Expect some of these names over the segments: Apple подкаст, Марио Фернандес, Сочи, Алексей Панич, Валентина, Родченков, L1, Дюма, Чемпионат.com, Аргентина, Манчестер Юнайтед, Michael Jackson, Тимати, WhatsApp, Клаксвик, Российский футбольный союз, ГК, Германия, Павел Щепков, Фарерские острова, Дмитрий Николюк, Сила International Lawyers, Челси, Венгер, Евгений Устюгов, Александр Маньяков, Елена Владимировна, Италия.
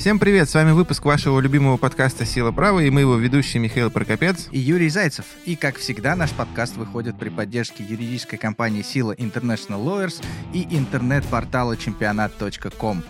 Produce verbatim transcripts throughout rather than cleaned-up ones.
Всем привет, с вами выпуск вашего любимого подкаста «Сила права», и мы его ведущие Михаил Прокопец и Юрий Зайцев. И, как всегда, наш подкаст выходит при поддержке юридической компании «Сила International Lawyers» и интернет-портала чемпионат точка ком.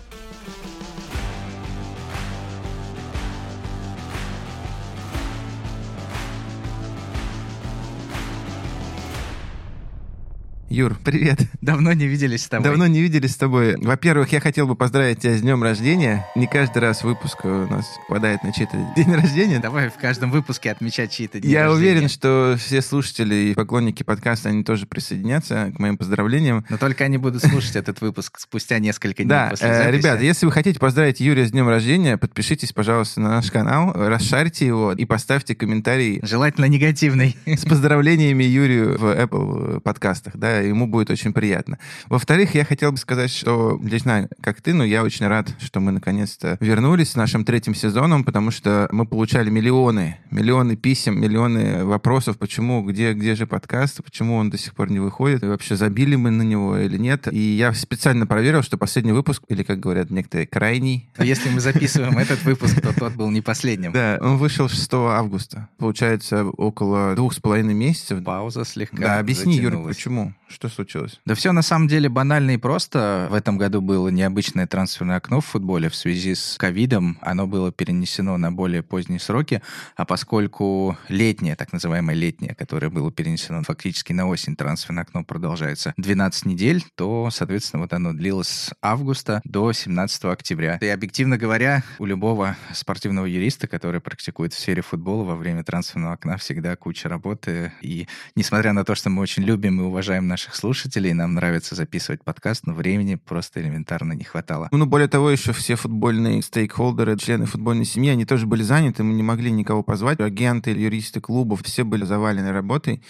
Юр, привет. Давно не виделись с тобой. Давно не виделись с тобой. Во-первых, я хотел бы поздравить тебя с днем рождения. Не каждый раз выпуск у нас попадает на чей-то день рождения. Давай в каждом выпуске отмечать чьи-то дни я рождения. Я уверен, что все слушатели и поклонники подкаста, они тоже присоединятся к моим поздравлениям. Но только они будут слушать этот выпуск спустя несколько дней после записи. Ребят, если вы хотите поздравить Юрия с днем рождения, подпишитесь, пожалуйста, на наш канал, расшарьте его и поставьте комментарий. Желательно негативный. С поздравлениями Юрию в Apple подкастах, да, ему будет очень приятно. Во-вторых, я хотел бы сказать, что лично как ты, но я очень рад, что мы наконец-то вернулись с нашим третьим сезоном, потому что мы получали миллионы, миллионы писем, миллионы вопросов, почему, где, где же подкаст, почему он до сих пор не выходит, и вообще забили мы на него или нет. И я специально проверил, что последний выпуск, или, как говорят некоторые, крайний. Но если мы записываем этот выпуск, то тот был не последним. Да, он вышел шестого августа. Получается, около двух с половиной месяцев. Пауза слегка затянулась. Да, объясни, Юра, почему? Что случилось? Да все на самом деле банально и просто. В этом году было необычное трансферное окно в футболе в связи с ковидом. Оно было перенесено на более поздние сроки, а поскольку летнее, так называемое летнее, которое было перенесено фактически на осень, трансферное окно продолжается двенадцать недель, то, соответственно, вот оно длилось с августа до семнадцатого октября. И, объективно говоря, у любого спортивного юриста, который практикует в сфере футбола, во время трансферного окна всегда куча работы. И несмотря на то, что мы очень любим и уважаем наших слушателей, нам нравится записывать подкаст, но времени просто элементарно не хватало. Ну, более того, еще все футбольные стейкхолдеры, члены футбольной семьи, они тоже были заняты, мы не могли никого позвать. Агенты, юристы клубов, все были завалены работой,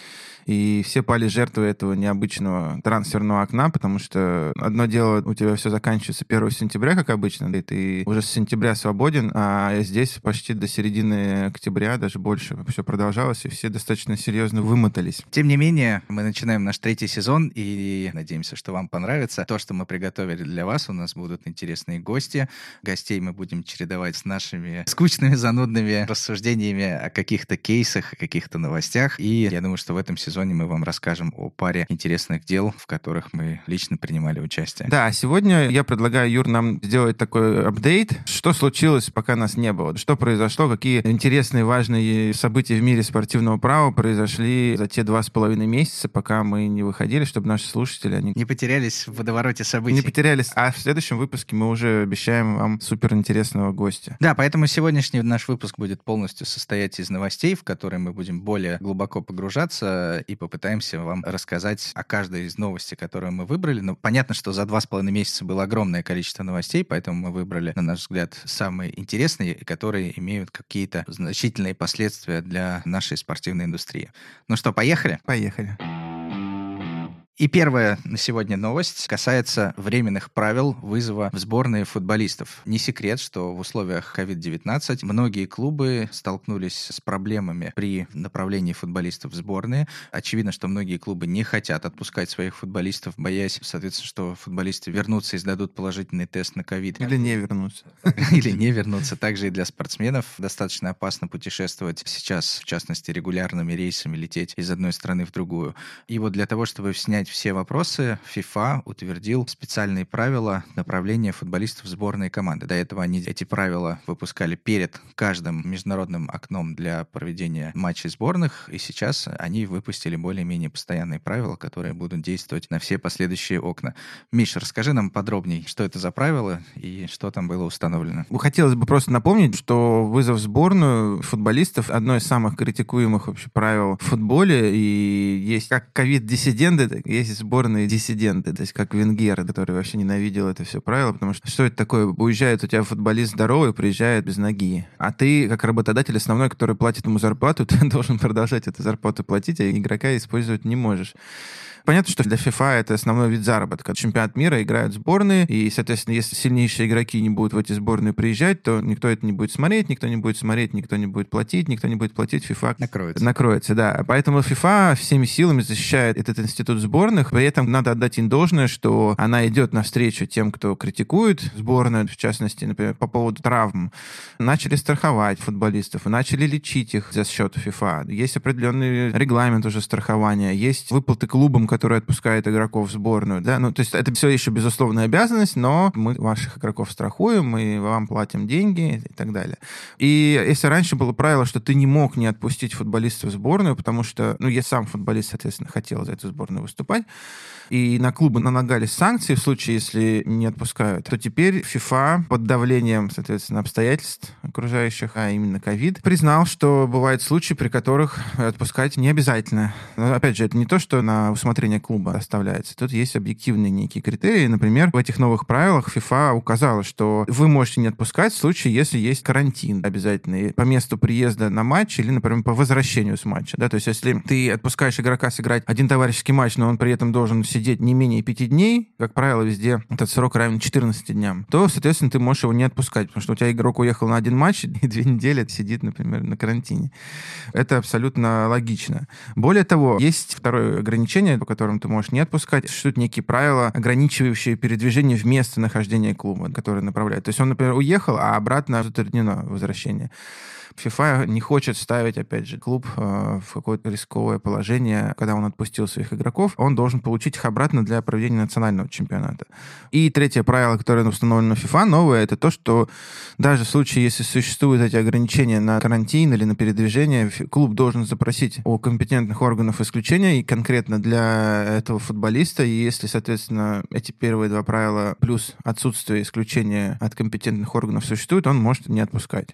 и все пали жертвой этого необычного трансферного окна, потому что одно дело, у тебя все заканчивается первого сентября, как обычно, и ты уже с сентября свободен, а здесь почти до середины октября, даже больше, все продолжалось, и все достаточно серьезно вымотались. Тем не менее, мы начинаем наш третий сезон, и надеемся, что вам понравится то, что мы приготовили для вас. У нас будут интересные гости. Гостей мы будем чередовать с нашими скучными, занудными рассуждениями о каких-то кейсах, о каких-то новостях. И я думаю, что в этом сезоне мы вам расскажем о паре интересных дел, в которых мы лично принимали участие. Да, сегодня я предлагаю, Юр, нам сделать такой апдейт. Что случилось, пока нас не было? Что произошло? Какие интересные, важные события в мире спортивного права произошли за те два с половиной месяца, пока мы не выходили, чтобы наши слушатели, они не потерялись в водовороте событий. Не потерялись. А в следующем выпуске мы уже обещаем вам суперинтересного гостя. Да, поэтому сегодняшний наш выпуск будет полностью состоять из новостей, в которые мы будем более глубоко погружаться и попытаемся вам рассказать о каждой из новостей, которые мы выбрали. Но понятно, что за два с половиной месяца было огромное количество новостей, поэтому мы выбрали, на наш взгляд, самые интересные, которые имеют какие-то значительные последствия для нашей спортивной индустрии. Ну что, поехали? Поехали. И первая на сегодня новость касается временных правил вызова в сборные футболистов. Не секрет, что в условиях ковид девятнадцать многие клубы столкнулись с проблемами при направлении футболистов в сборные. Очевидно, что многие клубы не хотят отпускать своих футболистов, боясь, соответственно, что футболисты вернутся и сдадут положительный тест на ковид. Или не вернутся. Или не вернутся. Также и для спортсменов достаточно опасно путешествовать сейчас, в частности, регулярными рейсами лететь из одной страны в другую. И вот для того, чтобы снять все вопросы, FIFA утвердил специальные правила направления футболистов в сборные команды. До этого они эти правила выпускали перед каждым международным окном для проведения матчей сборных, и сейчас они выпустили более-менее постоянные правила, которые будут действовать на все последующие окна. Миш, расскажи нам подробнее, что это за правила и что там было установлено. Хотелось бы просто напомнить, что вызов в сборную футболистов — одно из самых критикуемых вообще правил в футболе, и есть как ковид-диссиденты, есть сборные диссиденты, то есть как Венгер, который вообще ненавидел это все правило, потому что что это такое? Уезжает у тебя футболист здоровый, приезжает без ноги. А ты, как работодатель основной, который платит ему зарплату, ты должен продолжать эту зарплату платить, а игрока использовать не можешь. Понятно, что для FIFA это основной вид заработка. Чемпионат мира играют сборные, и, соответственно, если сильнейшие игроки не будут в эти сборные приезжать, то никто это не будет смотреть, никто не будет смотреть, никто не будет платить, никто не будет платить, FIFA накроется. Накроется, да. Поэтому FIFA всеми силами защищает этот институт сборных. При этом надо отдать им должное, что она идет навстречу тем, кто критикует сборную, в частности, например, по поводу травм. Начали страховать футболистов, начали лечить их за счет FIFA. Есть определенный регламент уже страхования, есть выплаты клубам, которые отпускают игроков в сборную. Да? Ну, то есть это все еще безусловная обязанность, но мы ваших игроков страхуем, мы вам платим деньги и так далее. И если раньше было правило, что ты не мог не отпустить футболиста в сборную, потому что, ну, я сам футболист, соответственно, хотел за эту сборную выступать, и на клубы налагались санкции в случае, если не отпускают, то теперь FIFA под давлением, соответственно, обстоятельств окружающих, а именно ковид, признал, что бывают случаи, при которых отпускать не обязательно. Но, опять же, это не то, что на усмотрение клуба оставляется. Тут есть объективные некие критерии. Например, в этих новых правилах FIFA указала, что вы можете не отпускать в случае, если есть карантин обязательный по месту приезда на матч или, например, по возвращению с матча. Да? То есть, если ты отпускаешь игрока сыграть один товарищеский матч, но он при этом должен сидеть не менее пяти дней, как правило, везде этот срок равен четырнадцати дням, то, соответственно, ты можешь его не отпускать, потому что у тебя игрок уехал на один матч и две недели сидит, например, на карантине. Это абсолютно логично. Более того, есть второе ограничение, по которому ты можешь не отпускать. Существуют некие правила, ограничивающие передвижение в место нахождения клуба, которые направляют. То есть он, например, уехал, а обратно затруднено возвращение. FIFA не хочет ставить, опять же, клуб э, в какое-то рисковое положение, когда он отпустил своих игроков. Он должен получить их обратно для проведения национального чемпионата. И третье правило, которое установлено FIFA, новое, это то, что даже в случае, если существуют эти ограничения на карантин или на передвижение, клуб должен запросить у компетентных органов исключения и конкретно для этого футболиста. И если, соответственно, эти первые два правила плюс отсутствие исключения от компетентных органов существует, он может не отпускать.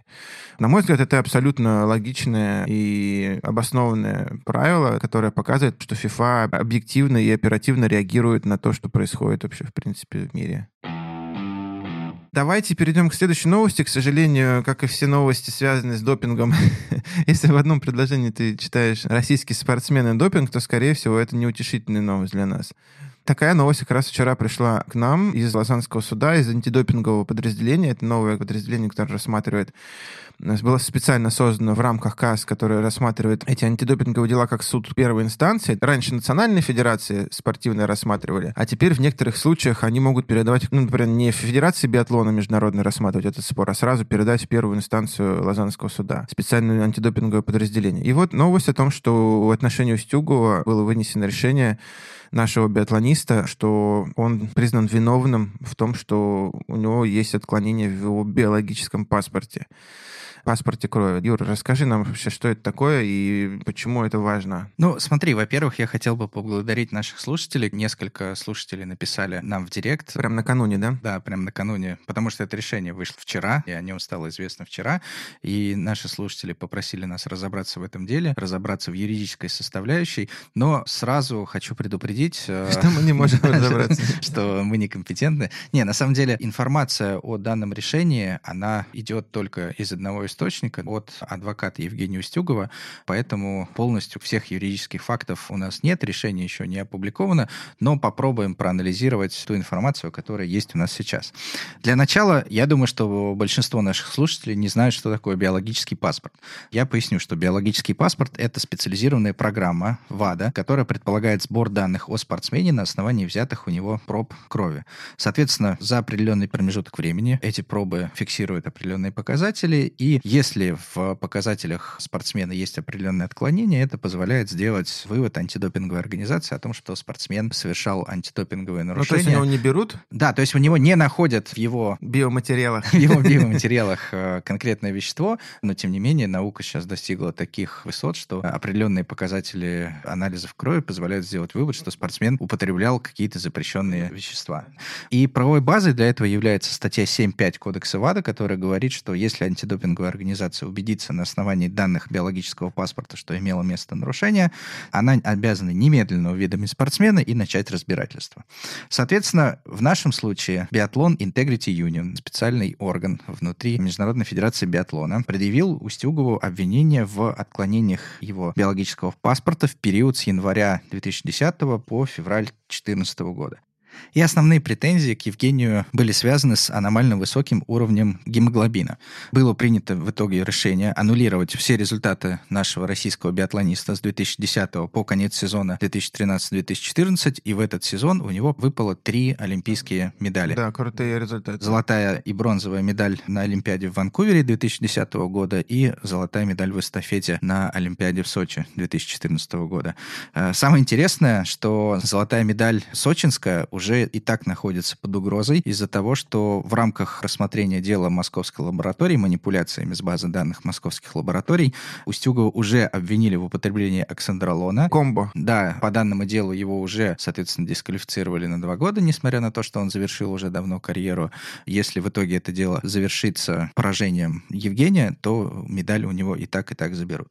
На мой взгляд, это Это абсолютно логичное и обоснованное правило, которое показывает, что FIFA объективно и оперативно реагирует на то, что происходит вообще, в принципе, в мире. Давайте перейдем к следующей новости. К сожалению, как и все новости, связанные с допингом, если в одном предложении ты читаешь «российские спортсмены допинг», то, скорее всего, это неутешительная новость для нас. Такая новость как раз вчера пришла к нам из Лозанского суда, из антидопингового подразделения. Это новое подразделение, которое рассматривает... Было специально создано в рамках КАС, которое рассматривает эти антидопинговые дела как суд первой инстанции. Раньше национальные федерации спортивные рассматривали, а теперь в некоторых случаях они могут передавать... Ну, например, не Федерации биатлона международной рассматривать этот спор, а сразу передать в первую инстанцию Лозанского суда. Специальное антидопинговое подразделение. И вот новость о том, что в отношении Устюгова было вынесено решение нашего биатлониста, что он признан виновным в том, что у него есть отклонение в его биологическом паспорте. Паспорте крови. Юра, расскажи нам вообще, что это такое и почему это важно. Ну, смотри, во-первых, я хотел бы поблагодарить наших слушателей. Несколько слушателей написали нам в директ. Прям накануне, да? Да, прям накануне, потому что это решение вышло вчера, и о нем стало известно вчера, и наши слушатели попросили нас разобраться в этом деле, разобраться в юридической составляющей, но сразу хочу предупредить... Что мы не можем разобраться. Что мы некомпетентны. Не, на самом деле, информация о данном решении, она идет только из одного источника, источника от адвоката Евгения Устюгова, поэтому полностью всех юридических фактов у нас нет, решение еще не опубликовано, но попробуем проанализировать ту информацию, которая есть у нас сейчас. Для начала, я думаю, что большинство наших слушателей не знают, что такое биологический паспорт. Я поясню, что биологический паспорт — это специализированная программа ВАДА, которая предполагает сбор данных о спортсмене на основании взятых у него проб крови. Соответственно, за определенный промежуток времени эти пробы фиксируют определенные показатели, и если в показателях спортсмена есть определенные отклонения, это позволяет сделать вывод антидопинговой организации о том, что спортсмен совершал антидопинговые нарушения. Ну, то есть у него не берут? Да, то есть у него не находят в его биоматериалах, в его биоматериалах конкретное вещество, но тем не менее наука сейчас достигла таких высот, что определенные показатели анализов крови позволяют сделать вывод, что спортсмен употреблял какие-то запрещенные вещества. И правовой базой для этого является статья семь пять Кодекса ВАДА, которая говорит, что если антидопинговая антидопинговая организация убедится на основании данных биологического паспорта, что имело место нарушение, она обязана немедленно уведомить спортсмена и начать разбирательство. Соответственно, в нашем случае Biathlon Integrity Union, специальный орган внутри Международной Федерации биатлона, предъявил Устюгову обвинение в отклонениях его биологического паспорта в период с января две тысячи десятого по февраль две тысячи четырнадцатого года. И основные претензии к Евгению были связаны с аномально высоким уровнем гемоглобина. Было принято в итоге решение аннулировать все результаты нашего российского биатлониста с две тысячи десятого по конец сезона две тысячи тринадцатый - две тысячи четырнадцатый, и в этот сезон у него выпало три олимпийские медали. Да, крутые результаты. Золотая и бронзовая медаль на Олимпиаде в Ванкувере две тысячи десятого года и золотая медаль в эстафете на Олимпиаде в Сочи две тысячи четырнадцатого года. Самое интересное, что золотая медаль сочинская уже уже и так находится под угрозой из-за того, что в рамках рассмотрения дела московской лаборатории, манипуляциями с базы данных московских лабораторий, Устюгова уже обвинили в употреблении оксандролона. Комбо. Да, по данному делу его уже, соответственно, дисквалифицировали на два года, несмотря на то, что он завершил уже давно карьеру. Если в итоге это дело завершится поражением Евгения, то медаль у него и так, и так заберут.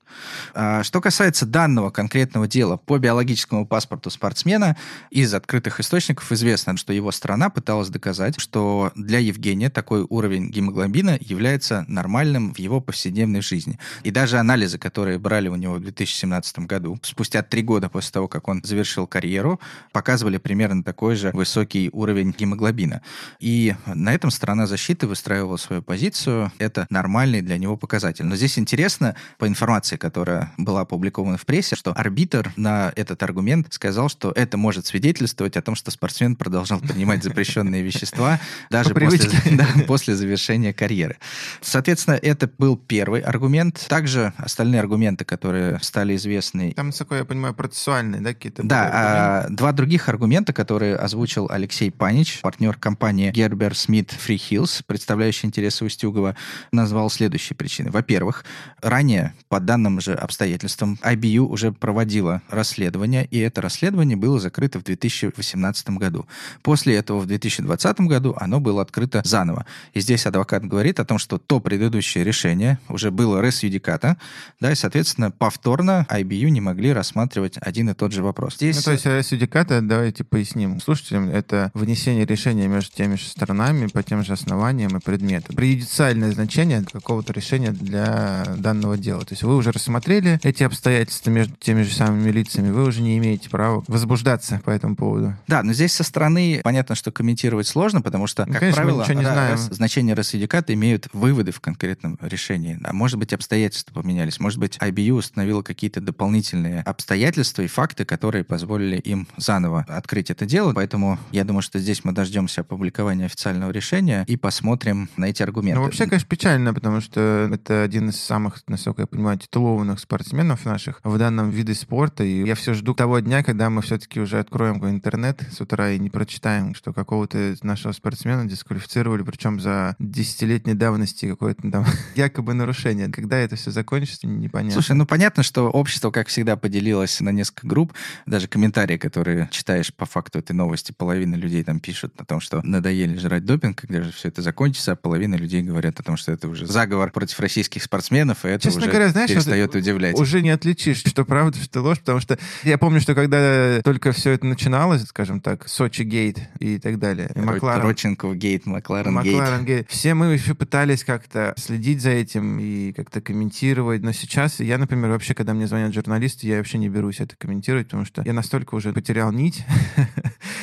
А что касается данного конкретного дела по биологическому паспорту спортсмена, из открытых источников известно, Известно, что его страна пыталась доказать, что для Евгения такой уровень гемоглобина является нормальным в его повседневной жизни. И даже анализы, которые брали у него в две тысячи семнадцатом году, спустя три года после того, как он завершил карьеру, показывали примерно такой же высокий уровень гемоглобина. И на этом сторона защиты выстраивала свою позицию. Это нормальный для него показатель. Но здесь интересно, по информации, которая была опубликована в прессе, что арбитр на этот аргумент сказал, что это может свидетельствовать о том, что спортсмен продолжал принимать запрещенные вещества даже после, да, после завершения карьеры. Соответственно, это был первый аргумент. Также остальные аргументы, которые стали известны... Там, такое, я понимаю, процессуальные, да, какие-то... Да, а, два других аргумента, которые озвучил Алексей Панич, партнер компании Gerber Smith Free Hills, представляющий интересы Устюгова, назвал следующие причины. Во-первых, ранее, по данным же обстоятельствам, ай би ю уже проводила расследование, и это расследование было закрыто в две тысячи восемнадцатом году. После этого в две тысячи двадцатом году оно было открыто заново. И здесь адвокат говорит о том, что то предыдущее решение уже было рес юдиката, да, и, соответственно, повторно ай би ю не могли рассматривать один и тот же вопрос. Здесь... Ну, то есть рес юдиката, давайте поясним слушателям, это внесение решения между теми же сторонами по тем же основаниям и предметам. Преюдициальное значение какого-то решения для данного дела. То есть вы уже рассмотрели эти обстоятельства между теми же самыми лицами, вы уже не имеете права возбуждаться по этому поводу. Да, но здесь со стороны понятно, что комментировать сложно, потому что, ну, как конечно, правило, да, значения рес-юдиката имеют выводы в конкретном решении. А может быть, обстоятельства поменялись, может быть, ай би ю установила какие-то дополнительные обстоятельства и факты, которые позволили им заново открыть это дело. Поэтому я думаю, что здесь мы дождемся опубликования официального решения и посмотрим на эти аргументы. Ну, вообще, конечно, печально, потому что это один из самых, насколько я понимаю, титулованных спортсменов наших в данном виде спорта. И я все жду того дня, когда мы все-таки уже откроем интернет с утра и не прочитаем, что какого-то нашего спортсмена дисквалифицировали, причем за десятилетней давности какое-то там якобы нарушение. Когда это все закончится, непонятно. Слушай, ну понятно, что общество, как всегда, поделилось на несколько групп. Даже комментарии, которые читаешь по факту этой новости, половина людей там пишут о том, что надоели жрать допинг, когда же все это закончится, а половина людей говорят о том, что это уже заговор против российских спортсменов, и это, честно уже говоря, знаешь, перестает вот удивлять. Уже не отличишь, что правда, что ложь, потому что я помню, что когда только все это начиналось, скажем так, Сочи гейт и так далее. Макларен. Родченков гейт, Макларен гейт. Все мы еще пытались как-то следить за этим и как-то комментировать, но сейчас я, например, вообще, когда мне звонят журналисты, я вообще не берусь это комментировать, потому что я настолько уже потерял нить,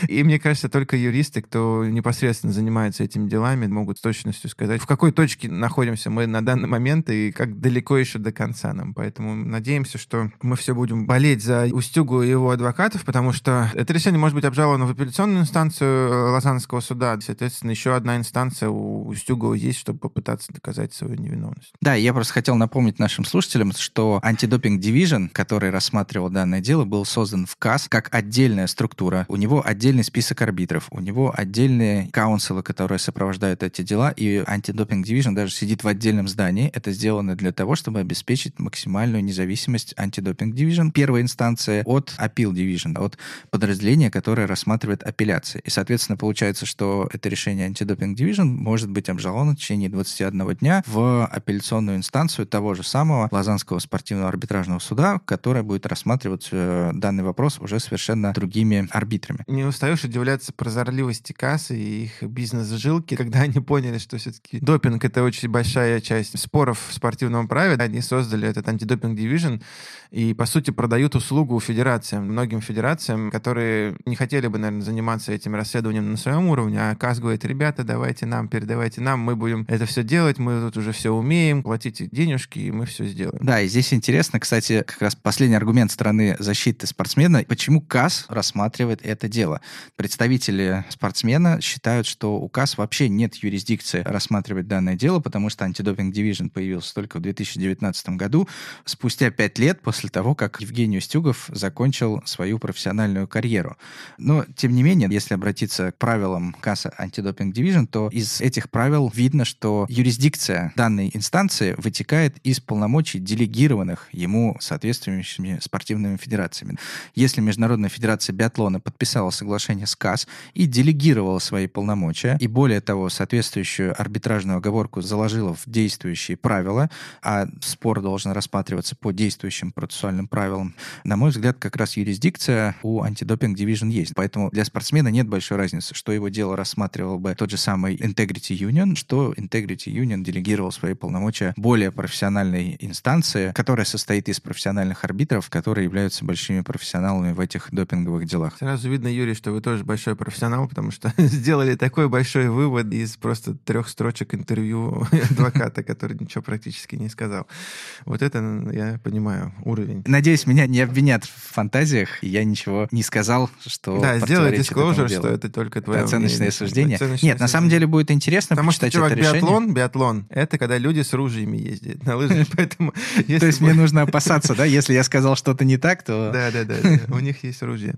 и мне кажется, только юристы, кто непосредственно занимается этими делами, могут с точностью сказать, в какой точке находимся мы на данный момент и как далеко еще до конца нам. Поэтому надеемся, что мы все будем болеть за Устюгу и его адвокатов, потому что это решение может быть обжаловано в апелляционную инстанцию Лозанского суда. Соответственно, еще одна инстанция у Устюгова есть, чтобы попытаться доказать свою невиновность. Да, я просто хотел напомнить нашим слушателям, что Anti-Doping Division, который рассматривал данное дело, был создан в КАС как отдельная структура. У него отдельный список арбитров, у него отдельные каунселы, которые сопровождают эти дела, и Anti-Doping Division даже сидит в отдельном здании. Это сделано для того, чтобы обеспечить максимальную независимость Anti-Doping Division, первой инстанции, от Appeal Division, от подразделения, которое рассматривает нет апелляции. И, соответственно, получается, что это решение Anti-Doping Division может быть обжаловано в течение двадцати одного дня в апелляционную инстанцию того же самого Лозанского спортивного арбитражного суда, которая будет рассматривать данный вопрос уже совершенно другими арбитрами. Не устаешь удивляться прозорливости кассы и их бизнес-жилки, когда они поняли, что все-таки допинг — это очень большая часть споров в спортивном праве. Они создали этот Anti-Doping Division и, по сути, продают услугу федерациям, многим федерациям, которые не хотели бы, наверное, заниматься этим расследованием на своем уровне, а КАС говорит: ребята, давайте нам, передавайте нам, мы будем это все делать, мы тут уже все умеем, платите денежки, и мы все сделаем. Да, и здесь интересно, кстати, как раз последний аргумент стороны защиты спортсмена, почему КАС рассматривает это дело. Представители спортсмена считают, что у КАС вообще нет юрисдикции рассматривать данное дело, потому что Anti-Doping Division появился только в две тысячи девятнадцатом году, спустя пять лет после того, как Евгений Устюгов закончил свою профессиональную карьеру. Но, тем не менее, если обратиться к правилам КАС Anti-Doping Division, то из этих правил видно, что юрисдикция данной инстанции вытекает из полномочий, делегированных ему соответствующими спортивными федерациями. Если Международная федерация биатлона подписала соглашение с КАС и делегировала свои полномочия, и более того, соответствующую арбитражную оговорку заложила в действующие правила, а спор должен рассматриваться по действующим процессуальным правилам, на мой взгляд, как раз юрисдикция у Anti-Doping Division есть. Поэтому для спортсмена нет большой разницы, что его дело рассматривал бы тот же самый Integrity Union, что Integrity Union делегировал свои полномочия более профессиональной инстанции, которая состоит из профессиональных арбитров, которые являются большими профессионалами в этих допинговых делах. Сразу видно, Юрий, что вы тоже большой профессионал, потому что сделали такой большой вывод из просто трех строчек интервью адвоката, который ничего практически не сказал. Вот это, я понимаю, уровень. Надеюсь, меня не обвинят в фантазиях, и я ничего не сказал, что... Да, сделай дисклозер, что это только твое оценочное суждение. Нет, на самом деле будет интересно почитать это решение. Биатлон, биатлон — это когда люди с ружьями ездят на лыжах, поэтому... То есть мне нужно опасаться, да? Если я сказал что-то не так, то... Да-да-да, у них есть ружья.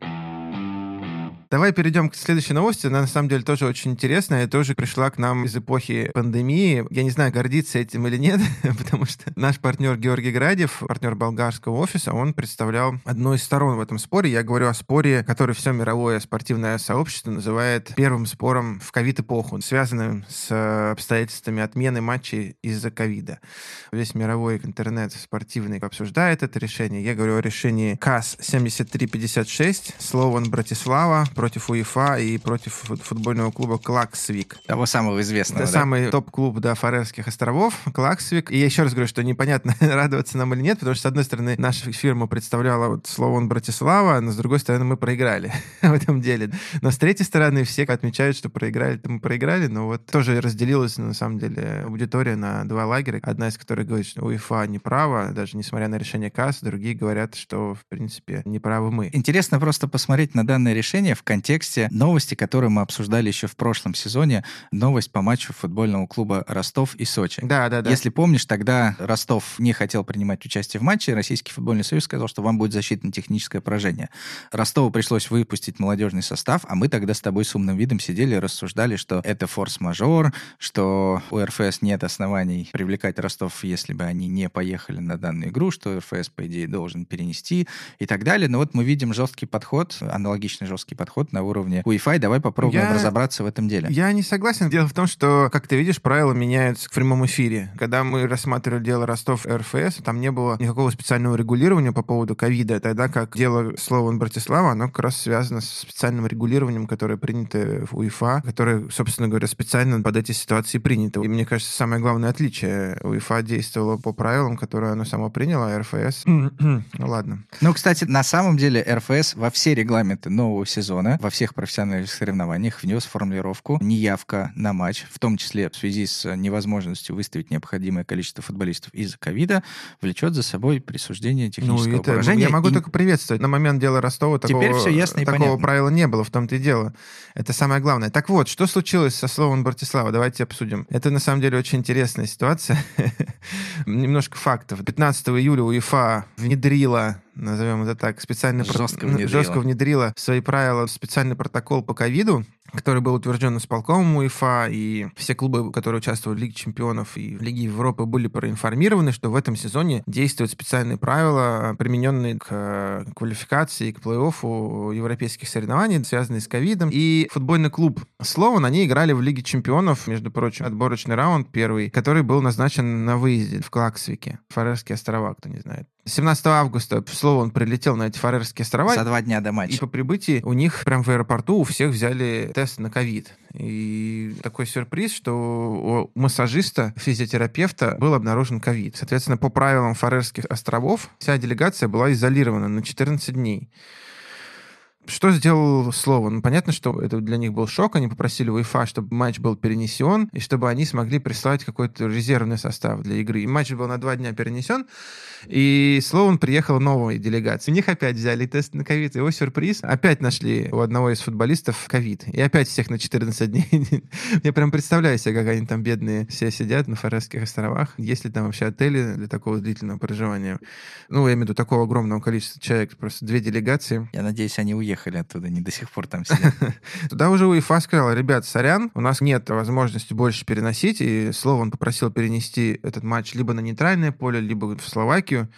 Давай перейдем к следующей новости. Она, на самом деле, тоже очень интересная. Тоже пришла к нам из эпохи пандемии. Я не знаю, гордиться этим или нет, потому что наш партнер Георгий Градев, партнер болгарского офиса, он представлял одну из сторон в этом споре. Я говорю о споре, который все мировое спортивное сообщество называет первым спором в ковид-эпоху, связанным с обстоятельствами отмены матчей из-за ковида. Весь мировой интернет спортивный обсуждает это решение. Я говорю о решении КАС семьдесят три пятьдесят шесть, Слован Братислава, против УЕФА и против футбольного клуба Клаксвик. Того самого известного, Это да? самый топ-клуб, да, Фарерских островов, Клаксвик. И я еще раз говорю, что непонятно, радоваться нам или нет, потому что, с одной стороны, наша фирма представляла вот Слован Братислава, но, с другой стороны, мы проиграли в этом деле. Но, с третьей стороны, все отмечают, что проиграли-то мы проиграли, но вот тоже разделилась, на самом деле, аудитория на два лагеря. Одна из которых говорит, что УЕФА не права, даже несмотря на решение КАС, другие говорят, что, в принципе, не правы мы. Интересно просто посмотреть на данное решение в контексте новости, которую мы обсуждали еще в прошлом сезоне, новость по матчу футбольного клуба Ростов и Сочи. Да, да, да. Если помнишь, тогда Ростов не хотел принимать участие в матче, Российский футбольный союз сказал, что вам будет защитно-техническое поражение. Ростову пришлось выпустить молодежный состав, а мы тогда с тобой с умным видом сидели и рассуждали, что это форс-мажор, что у РФС нет оснований привлекать Ростов, если бы они не поехали на данную игру, что РФС, по идее, должен перенести и так далее. Но вот мы видим жесткий подход, аналогичный жесткий подход на уровне УЕФА, давай попробуем я, разобраться в этом деле. Я не согласен. Дело в том, что, как ты видишь, правила меняются в прямом эфире. Когда мы рассматривали дело Ростов РФС, там не было никакого специального регулирования по поводу ковида, тогда как дело Слован Братислава, оно как раз связано с специальным регулированием, которое принято в УЕФА, которое, собственно говоря, специально под эти ситуации принято. И мне кажется, самое главное отличие: УЕФА действовало по правилам, которые оно само приняло, а РФС... ну ладно. Ну, кстати, на самом деле РФС во все регламенты нового сезона, во всех профессиональных соревнованиях внес формулировку «неявка на матч», в том числе в связи с невозможностью выставить необходимое количество футболистов из-за ковида, влечет за собой присуждение технического ну, это, поражения. Я могу и... только приветствовать. На момент дела Ростова такого, такого правила не было, в том-то и дело. Это самое главное. Так вот, что случилось со Словом Братислава? Давайте обсудим. Это, на самом деле, очень интересная ситуация. Немножко фактов. пятнадцатого июля УЕФА внедрила... назовем это так, специально жестко, про... внедрила. жестко внедрила в свои правила специальный протокол по ковиду, который был утвержден исполкомом УЕФА, и все клубы, которые участвовали в Лиге Чемпионов и в Лиге Европы, были проинформированы, что в этом сезоне действуют специальные правила, примененные к квалификации, к плей-оффу европейских соревнований, связанные с ковидом. И футбольный клуб «Слован», они играли в Лиге Чемпионов, между прочим, отборочный раунд первый, который был назначен на выезде в Клаксвике, Фарерские острова, кто не знает. семнадцатого августа Слован прилетел на эти Фарерские острова. За два дня до матча. И по прибытии у них прямо в аэропорту у всех взяли тест на ковид. И такой сюрприз, что у массажиста, физиотерапевта был обнаружен ковид. Соответственно, по правилам Фарерских островов вся делегация была изолирована на четырнадцать дней. Что сделал Слован? Ну, понятно, что это для них был шок. Они попросили УЕФА, чтобы матч был перенесен, и чтобы они смогли прислать какой-то резервный состав для игры. И матч был на два дня перенесен, и Слован приехал новой делегацией. У них опять взяли тест на ковид. Его сюрприз. Опять нашли у одного из футболистов ковид. И опять всех на четырнадцать дней. Я прям представляю себе, как они там, бедные, все сидят на Фарерских островах. Есть ли там вообще отели для такого длительного проживания? Ну, я имею в виду такого огромного количества человек. Просто две делегации. Я надеюсь, они уехали. Ехали оттуда, не до сих пор там сидят. Туда уже УЕФА сказал: ребят, сорян, у нас нет возможности больше переносить, и Слован попросил перенести этот матч либо на нейтральное поле, либо в Словакию.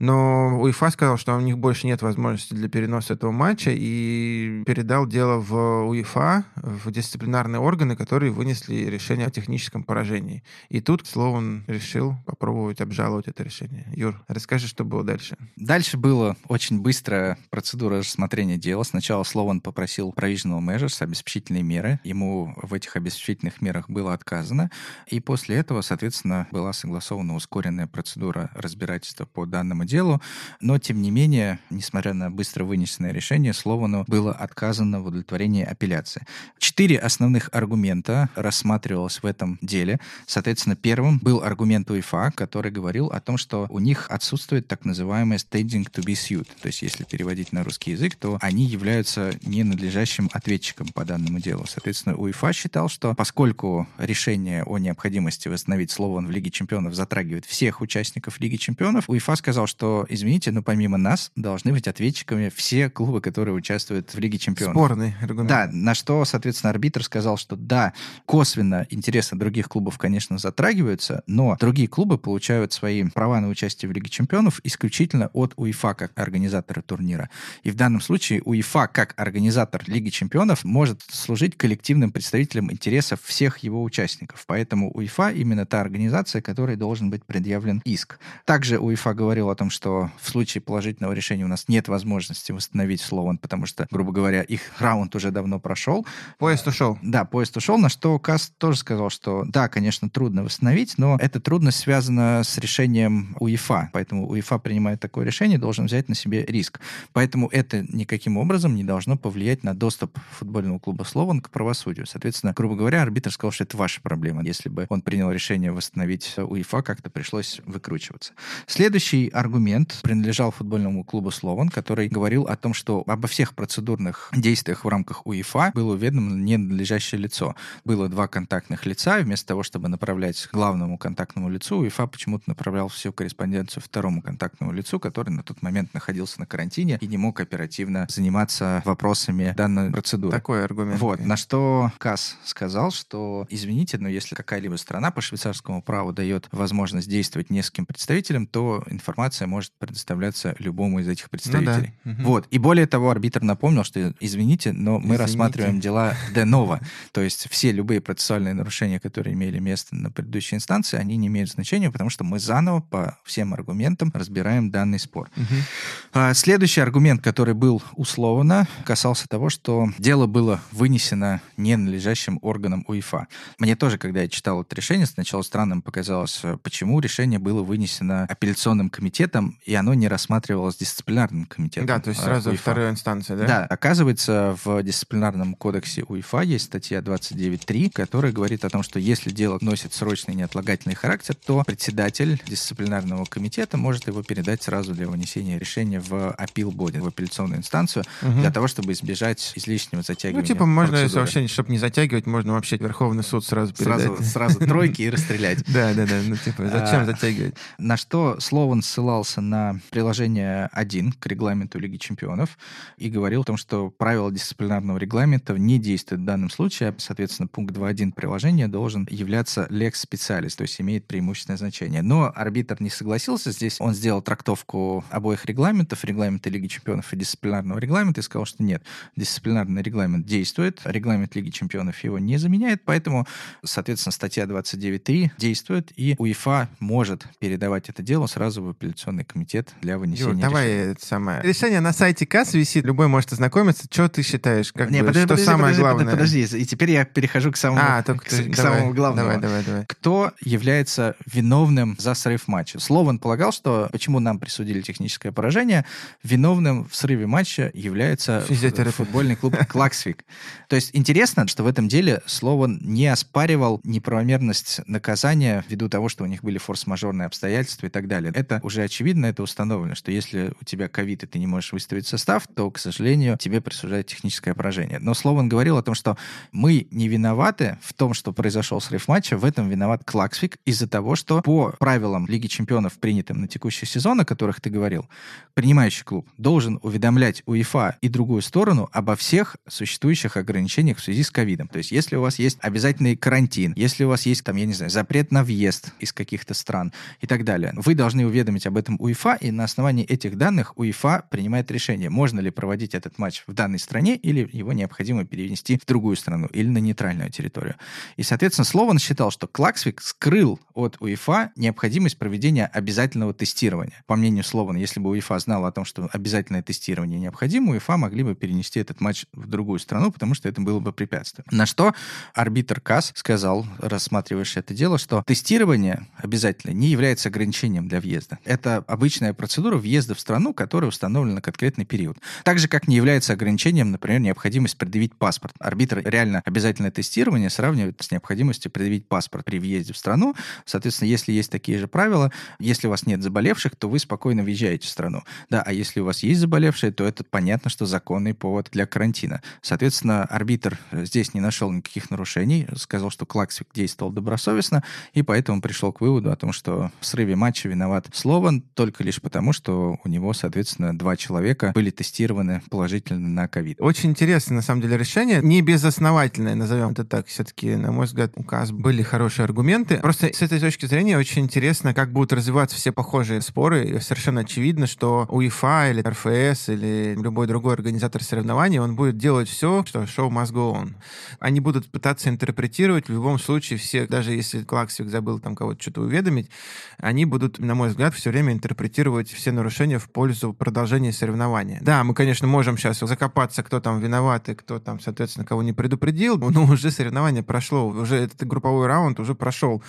Но УЕФА сказал, что у них больше нет возможности для переноса этого матча, и передал дело в УЕФА, в дисциплинарные органы, которые вынесли решение о техническом поражении. И тут Слован решил попробовать обжаловать это решение. Юр, расскажи, что было дальше. Дальше было очень быстро процедура рассмотрения дела. Сначала Слован попросил provisional measures, обеспечительные меры. Ему в этих обеспечительных мерах было отказано. И после этого, соответственно, была согласована ускоренная процедура разбирательства по данному делу, но, тем не менее, несмотря на быстро вынесенное решение, Словану было отказано в удовлетворении апелляции. Четыре основных аргумента рассматривалось в этом деле. Соответственно, первым был аргумент УЕФА, который говорил о том, что у них отсутствует так называемое standing to be sued. То есть, если переводить на русский язык, то они являются ненадлежащим ответчиком по данному делу. Соответственно, УЕФА считал, что поскольку решение о необходимости восстановить Слован в Лиге Чемпионов затрагивает всех участников Лиги Чемпионов, УЕФА сказал, что что, извините, но помимо нас должны быть ответчиками все клубы, которые участвуют в Лиге Чемпионов. Спорный аргумент. Да, на что, соответственно, арбитр сказал, что да, косвенно интересы других клубов, конечно, затрагиваются, но другие клубы получают свои права на участие в Лиге Чемпионов исключительно от УЕФА как организатора турнира. И в данном случае УЕФА как организатор Лиги Чемпионов может служить коллективным представителем интересов всех его участников. Поэтому УЕФА именно та организация, которой должен быть предъявлен иск. Также УЕФА говорил о том, что в случае положительного решения у нас нет возможности восстановить Слован, потому что, грубо говоря, их раунд уже давно прошел. Поезд ушел. Да, поезд ушел, на что КАС тоже сказал, что да, конечно, трудно восстановить, но эта трудность связана с решением УЕФА. Поэтому УЕФА, принимая такое решение, должен взять на себе риск. Поэтому это никаким образом не должно повлиять на доступ футбольного клуба Слован к правосудию. Соответственно, грубо говоря, арбитр сказал, что это ваша проблема. Если бы он принял решение восстановить УЕФА, как-то пришлось выкручиваться. Следующий аргумент Аргумент принадлежал футбольному клубу «Слован», который говорил о том, что обо всех процедурных действиях в рамках УЕФА было уведомлено ненадлежащее лицо. Было два контактных лица, и вместо того, чтобы направлять главному контактному лицу, УЕФА почему-то направлял всю корреспонденцию второму контактному лицу, который на тот момент находился на карантине и не мог оперативно заниматься вопросами данной процедуры. Такой аргумент. Вот, на что КАС сказал, что, извините, но если какая-либо страна по швейцарскому праву дает возможность действовать нескольким представителям, то информация может предоставляться любому из этих представителей. Ну, да. Вот. И более того, арбитр напомнил, что, извините, но мы извините. рассматриваем дела де ново. То есть все любые процессуальные нарушения, которые имели место на предыдущей инстанции, они не имеют значения, потому что мы заново по всем аргументам разбираем данный спор. Угу. Следующий аргумент, который был условно, касался того, что дело было вынесено ненадлежащим органом УЕФА. Мне тоже, когда я читал это решение, сначала странным показалось, почему решение было вынесено апелляционным комитетом, и оно не рассматривалось дисциплинарным комитетом. Да, то есть сразу УЕФА. Вторая инстанция, да? Да. Оказывается, в дисциплинарном кодексе УЕФА есть статья двадцать девять точка три, которая говорит о том, что если дело носит срочный неотлагательный характер, то председатель дисциплинарного комитета может его передать сразу для вынесения решения в апил боди, в апелляционную инстанцию, угу. для того, чтобы избежать излишнего затягивания. Ну, типа, можно, если вообще, чтобы не затягивать, можно вообще Верховный суд сразу передать. Сразу, сразу тройки и расстрелять. Да, да, да. Ну, типа, зачем затягивать? На что Слован ссылал ссылался на приложение один к регламенту Лиги Чемпионов и говорил о том, что правила дисциплинарного регламента не действуют в данном случае, а, соответственно, пункт два точка один приложения должен являться lex specialis, то есть имеет преимущественное значение. Но арбитр не согласился здесь, он сделал трактовку обоих регламентов, регламента Лиги Чемпионов и дисциплинарного регламента, и сказал, что нет, дисциплинарный регламент действует, регламент Лиги Чемпионов его не заменяет, поэтому, соответственно, статья двадцать девять точка три действует, и УЕФА может передавать это дело сразу в апелляционный комитет для вынесения Юр, давай решения. Это самое. Решение на сайте КАС висит, любой может ознакомиться. Что ты считаешь? Как не, бы, подожди, что подожди, самое подожди, главное? Подожди, подожди, и теперь я перехожу к самому, а, к, ты, к давай, самому главному. Давай, давай, давай. Кто является виновным за срыв матча? Слован полагал, что почему нам присудили техническое поражение, виновным в срыве матча является футбольный клуб Клаксвик. То есть интересно, что в этом деле Слован не оспаривал неправомерность наказания ввиду того, что у них были форс-мажорные обстоятельства и так далее. Это уже очевидно, это установлено, что если у тебя ковид и ты не можешь выставить состав, то, к сожалению, тебе присуждают техническое поражение. Но Слован говорил о том, что мы не виноваты в том, что произошел срыв матча, в этом виноват Клаксвик из-за того, что по правилам Лиги Чемпионов, принятым на текущий сезон, о которых ты говорил, принимающий клуб должен уведомлять УЕФА и другую сторону обо всех существующих ограничениях в связи с ковидом. То есть если у вас есть обязательный карантин, если у вас есть, там, я не знаю, запрет на въезд из каких-то стран и так далее, вы должны уведомить об этом УЕФА, и на основании этих данных УЕФА принимает решение, можно ли проводить этот матч в данной стране или его необходимо перенести в другую страну или на нейтральную территорию. И, соответственно, Слован считал, что Клаксвик скрыл от УЕФА необходимость проведения обязательного тестирования. По мнению Слована, если бы УЕФА знала о том, что обязательное тестирование необходимо, УЕФА могли бы перенести этот матч в другую страну, потому что это было бы препятствие. На что арбитр КАС сказал, рассматривающий это дело, что тестирование обязательно не является ограничением для въезда. Это обычная процедура въезда в страну, которая установлена на конкретный период. Так же, как не является ограничением, например, необходимость предъявить паспорт. Арбитр реально обязательное тестирование сравнивает с необходимостью предъявить паспорт при въезде в страну. Соответственно, если есть такие же правила, если у вас нет заболевших, то вы спокойно въезжаете в страну. Да, а если у вас есть заболевшие, то это понятно, что законный повод для карантина. Соответственно, арбитр здесь не нашел никаких нарушений, сказал, что Клаксвик действовал добросовестно, и поэтому пришел к выводу о том, что в срыве матча виноват Слован только лишь потому, что у него, соответственно, два человека были тестированы положительно на ковид. Очень интересное, на самом деле, решение. Не безосновательное, назовем это так. Все-таки, на мой взгляд, у КАС были хорошие аргументы. Просто с этой точки зрения очень интересно, как будут развиваться все похожие споры. И совершенно очевидно, что УЕФА или РФС или любой другой организатор соревнований, он будет делать все, что show must go on. Они будут пытаться интерпретировать в любом случае все, даже если Клаксвик забыл там кого-то что-то уведомить, они будут, на мой взгляд, все время интерпретировать все нарушения в пользу продолжения соревнования. Да, мы, конечно, можем сейчас закопаться, кто там виноват и кто там, соответственно, кого не предупредил, но уже соревнование прошло, уже этот групповой раунд уже прошел.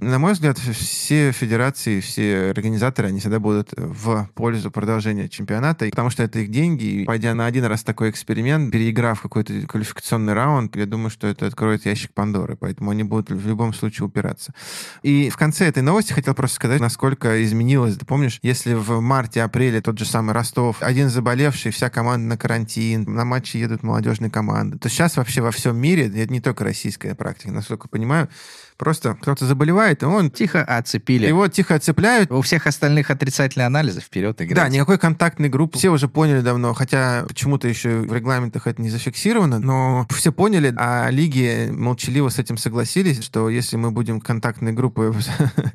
На мой взгляд, все федерации, все организаторы, они всегда будут в пользу продолжения чемпионата, потому что это их деньги, и пойдя на один раз такой эксперимент, переиграв какой-то квалификационный раунд, я думаю, что это откроет ящик Пандоры, поэтому они будут в любом случае упираться. И в конце этой новости хотел просто сказать, насколько изменилось. Ты помнишь, если в марте-апреле тот же самый Ростов, один заболевший, вся команда на карантин, на матчи едут молодежные команды, то сейчас вообще во всем мире, это не только российская практика, насколько я понимаю, просто кто-то заболевает, и он... Тихо отцепили. Его тихо отцепляют. У всех остальных отрицательные анализы, вперед играть. Да, никакой контактной группы. Все уже поняли давно, хотя почему-то еще в регламентах это не зафиксировано, но все поняли, а лиги молчаливо с этим согласились, что если мы будем контактные группы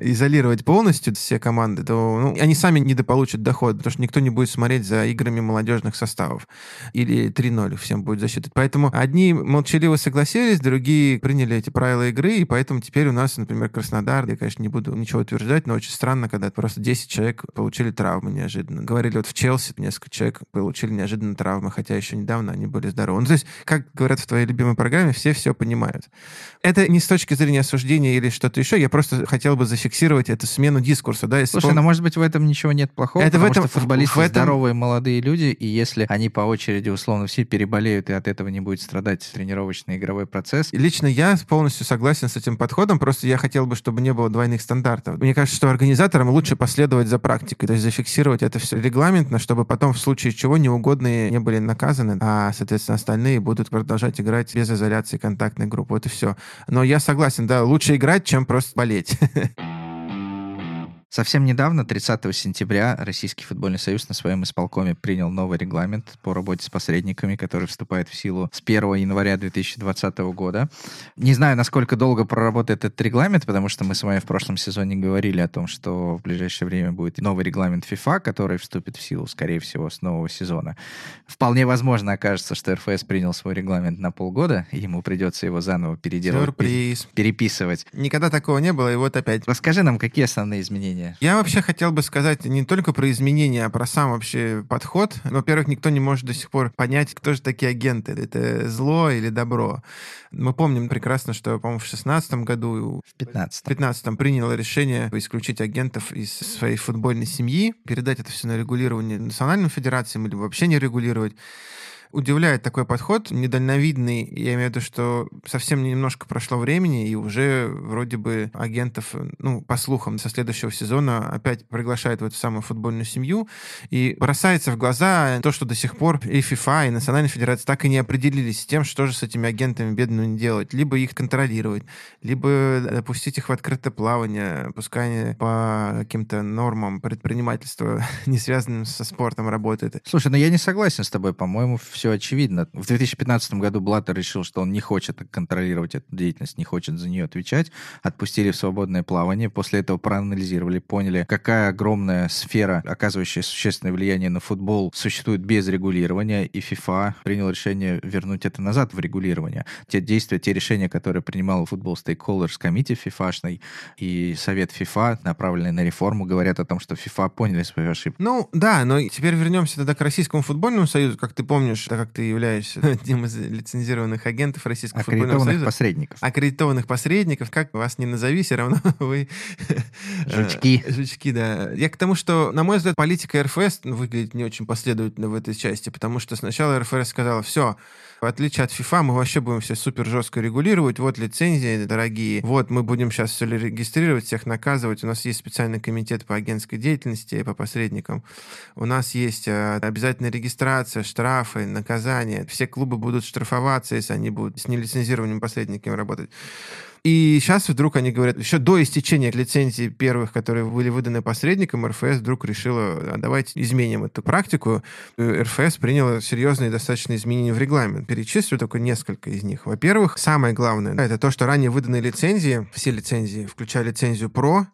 изолировать полностью все команды, то ну, они сами недополучат доход, потому что никто не будет смотреть за играми молодежных составов. Или три ноль всем будет засчитывать. Поэтому одни молчаливо согласились, другие приняли эти правила игры, и поэтому теперь Теперь у нас, например, Краснодар, я, конечно, не буду ничего утверждать, но очень странно, когда просто десять человек получили травмы неожиданно. Говорили, вот в Челси несколько человек получили неожиданно травмы, хотя еще недавно они были здоровы. Ну, то есть, как говорят в твоей любимой программе, все все понимают. Это не с точки зрения осуждения или что-то еще, я просто хотел бы зафиксировать эту смену дискурса. Да, Слушай, пом... ну, может быть, в этом ничего нет плохого, это потому в этом... что футболисты в этом... здоровые молодые люди, и если они по очереди, условно, все переболеют, и от этого не будет страдать тренировочный игровой процесс. Лично я полностью согласен с этим подходом. Просто я хотел бы, чтобы не было двойных стандартов. Мне кажется, что организаторам лучше последовать за практикой, то есть зафиксировать это все регламентно, чтобы потом в случае чего неугодные не были наказаны, а, соответственно, остальные будут продолжать играть без изоляции контактной группы. Вот и все. Но я согласен, да, лучше играть, чем просто болеть. Совсем недавно, тридцатого сентября, Российский футбольный союз на своем исполкоме принял новый регламент по работе с посредниками, который вступает в силу с первого января две тысячи двадцатого года. Не знаю, насколько долго проработает этот регламент, потому что мы с вами в прошлом сезоне говорили о том, что в ближайшее время будет новый регламент FIFA, который вступит в силу, скорее всего, с нового сезона. Вполне возможно окажется, что эр эф эс принял свой регламент на полгода, и ему придется его заново переделывать. Сюрприз. Переписывать. Никогда такого не было, и вот опять. Расскажи нам, какие основные изменения? Я вообще хотел бы сказать не только про изменения, а про сам вообще подход. Во-первых, никто не может до сих пор понять, кто же такие агенты. Это зло или добро. Мы помним прекрасно, что, по-моему, в шестнадцатом году... В пятнадцатом. В пятнадцатом приняло решение исключить агентов из своей футбольной семьи, передать это все на регулирование национальным федерациям или вообще не регулировать. Удивляет такой подход, недальновидный. Я имею в виду, что совсем немножко прошло времени, и уже вроде бы агентов, ну, по слухам, со следующего сезона опять приглашают в эту самую футбольную семью. И бросается в глаза то, что до сих пор и FIFA, и Национальная Федерация так и не определились с тем, что же с этими агентами бедными делать. Либо их контролировать, либо допустить их в открытое плавание, пускай по каким-то нормам предпринимательства, не связанным со спортом, работает. Слушай, ну я не согласен с тобой, по-моему, все очевидно. В две тысячи пятнадцатом году Блаттер решил, что он не хочет контролировать эту деятельность, не хочет за нее отвечать. Отпустили в свободное плавание. После этого проанализировали, поняли, какая огромная сфера, оказывающая существенное влияние на футбол, существует без регулирования, и FIFA принял решение вернуть это назад в регулирование. Те действия, те решения, которые принимал футбол Stakeholders Committee FIFA-шный и Совет FIFA, направленные на реформу, говорят о том, что FIFA поняли свою ошибку. Ну, да, но теперь вернемся тогда к Российскому футбольному союзу. Как ты помнишь, так как ты являешься одним из лицензированных агентов Российского футбольного союза. Аккредитованных посредников. Аккредитованных посредников. Как вас не назови, все равно вы... Жучки. Жучки, да. Я к тому, что, на мой взгляд, политика эр эф эс выглядит не очень последовательно в этой части, потому что сначала эр эф эс сказала, все, в отличие от FIFA, мы вообще будем все супер жестко регулировать, вот лицензии дорогие, вот мы будем сейчас все регистрировать, всех наказывать, у нас есть специальный комитет по агентской деятельности и по посредникам, у нас есть обязательная регистрация, штрафы, наказания, все клубы будут штрафоваться, если они будут с нелицензированными посредниками работать. И сейчас вдруг они говорят, еще до истечения лицензий первых, которые были выданы посредникам, эр эф эс вдруг решила, а давайте изменим эту практику. эр эф эс приняла серьезные достаточно изменения в регламент. Перечислю только несколько из них. Во-первых, самое главное, это то, что ранее выданные лицензии, все лицензии, включая лицензию «Про»,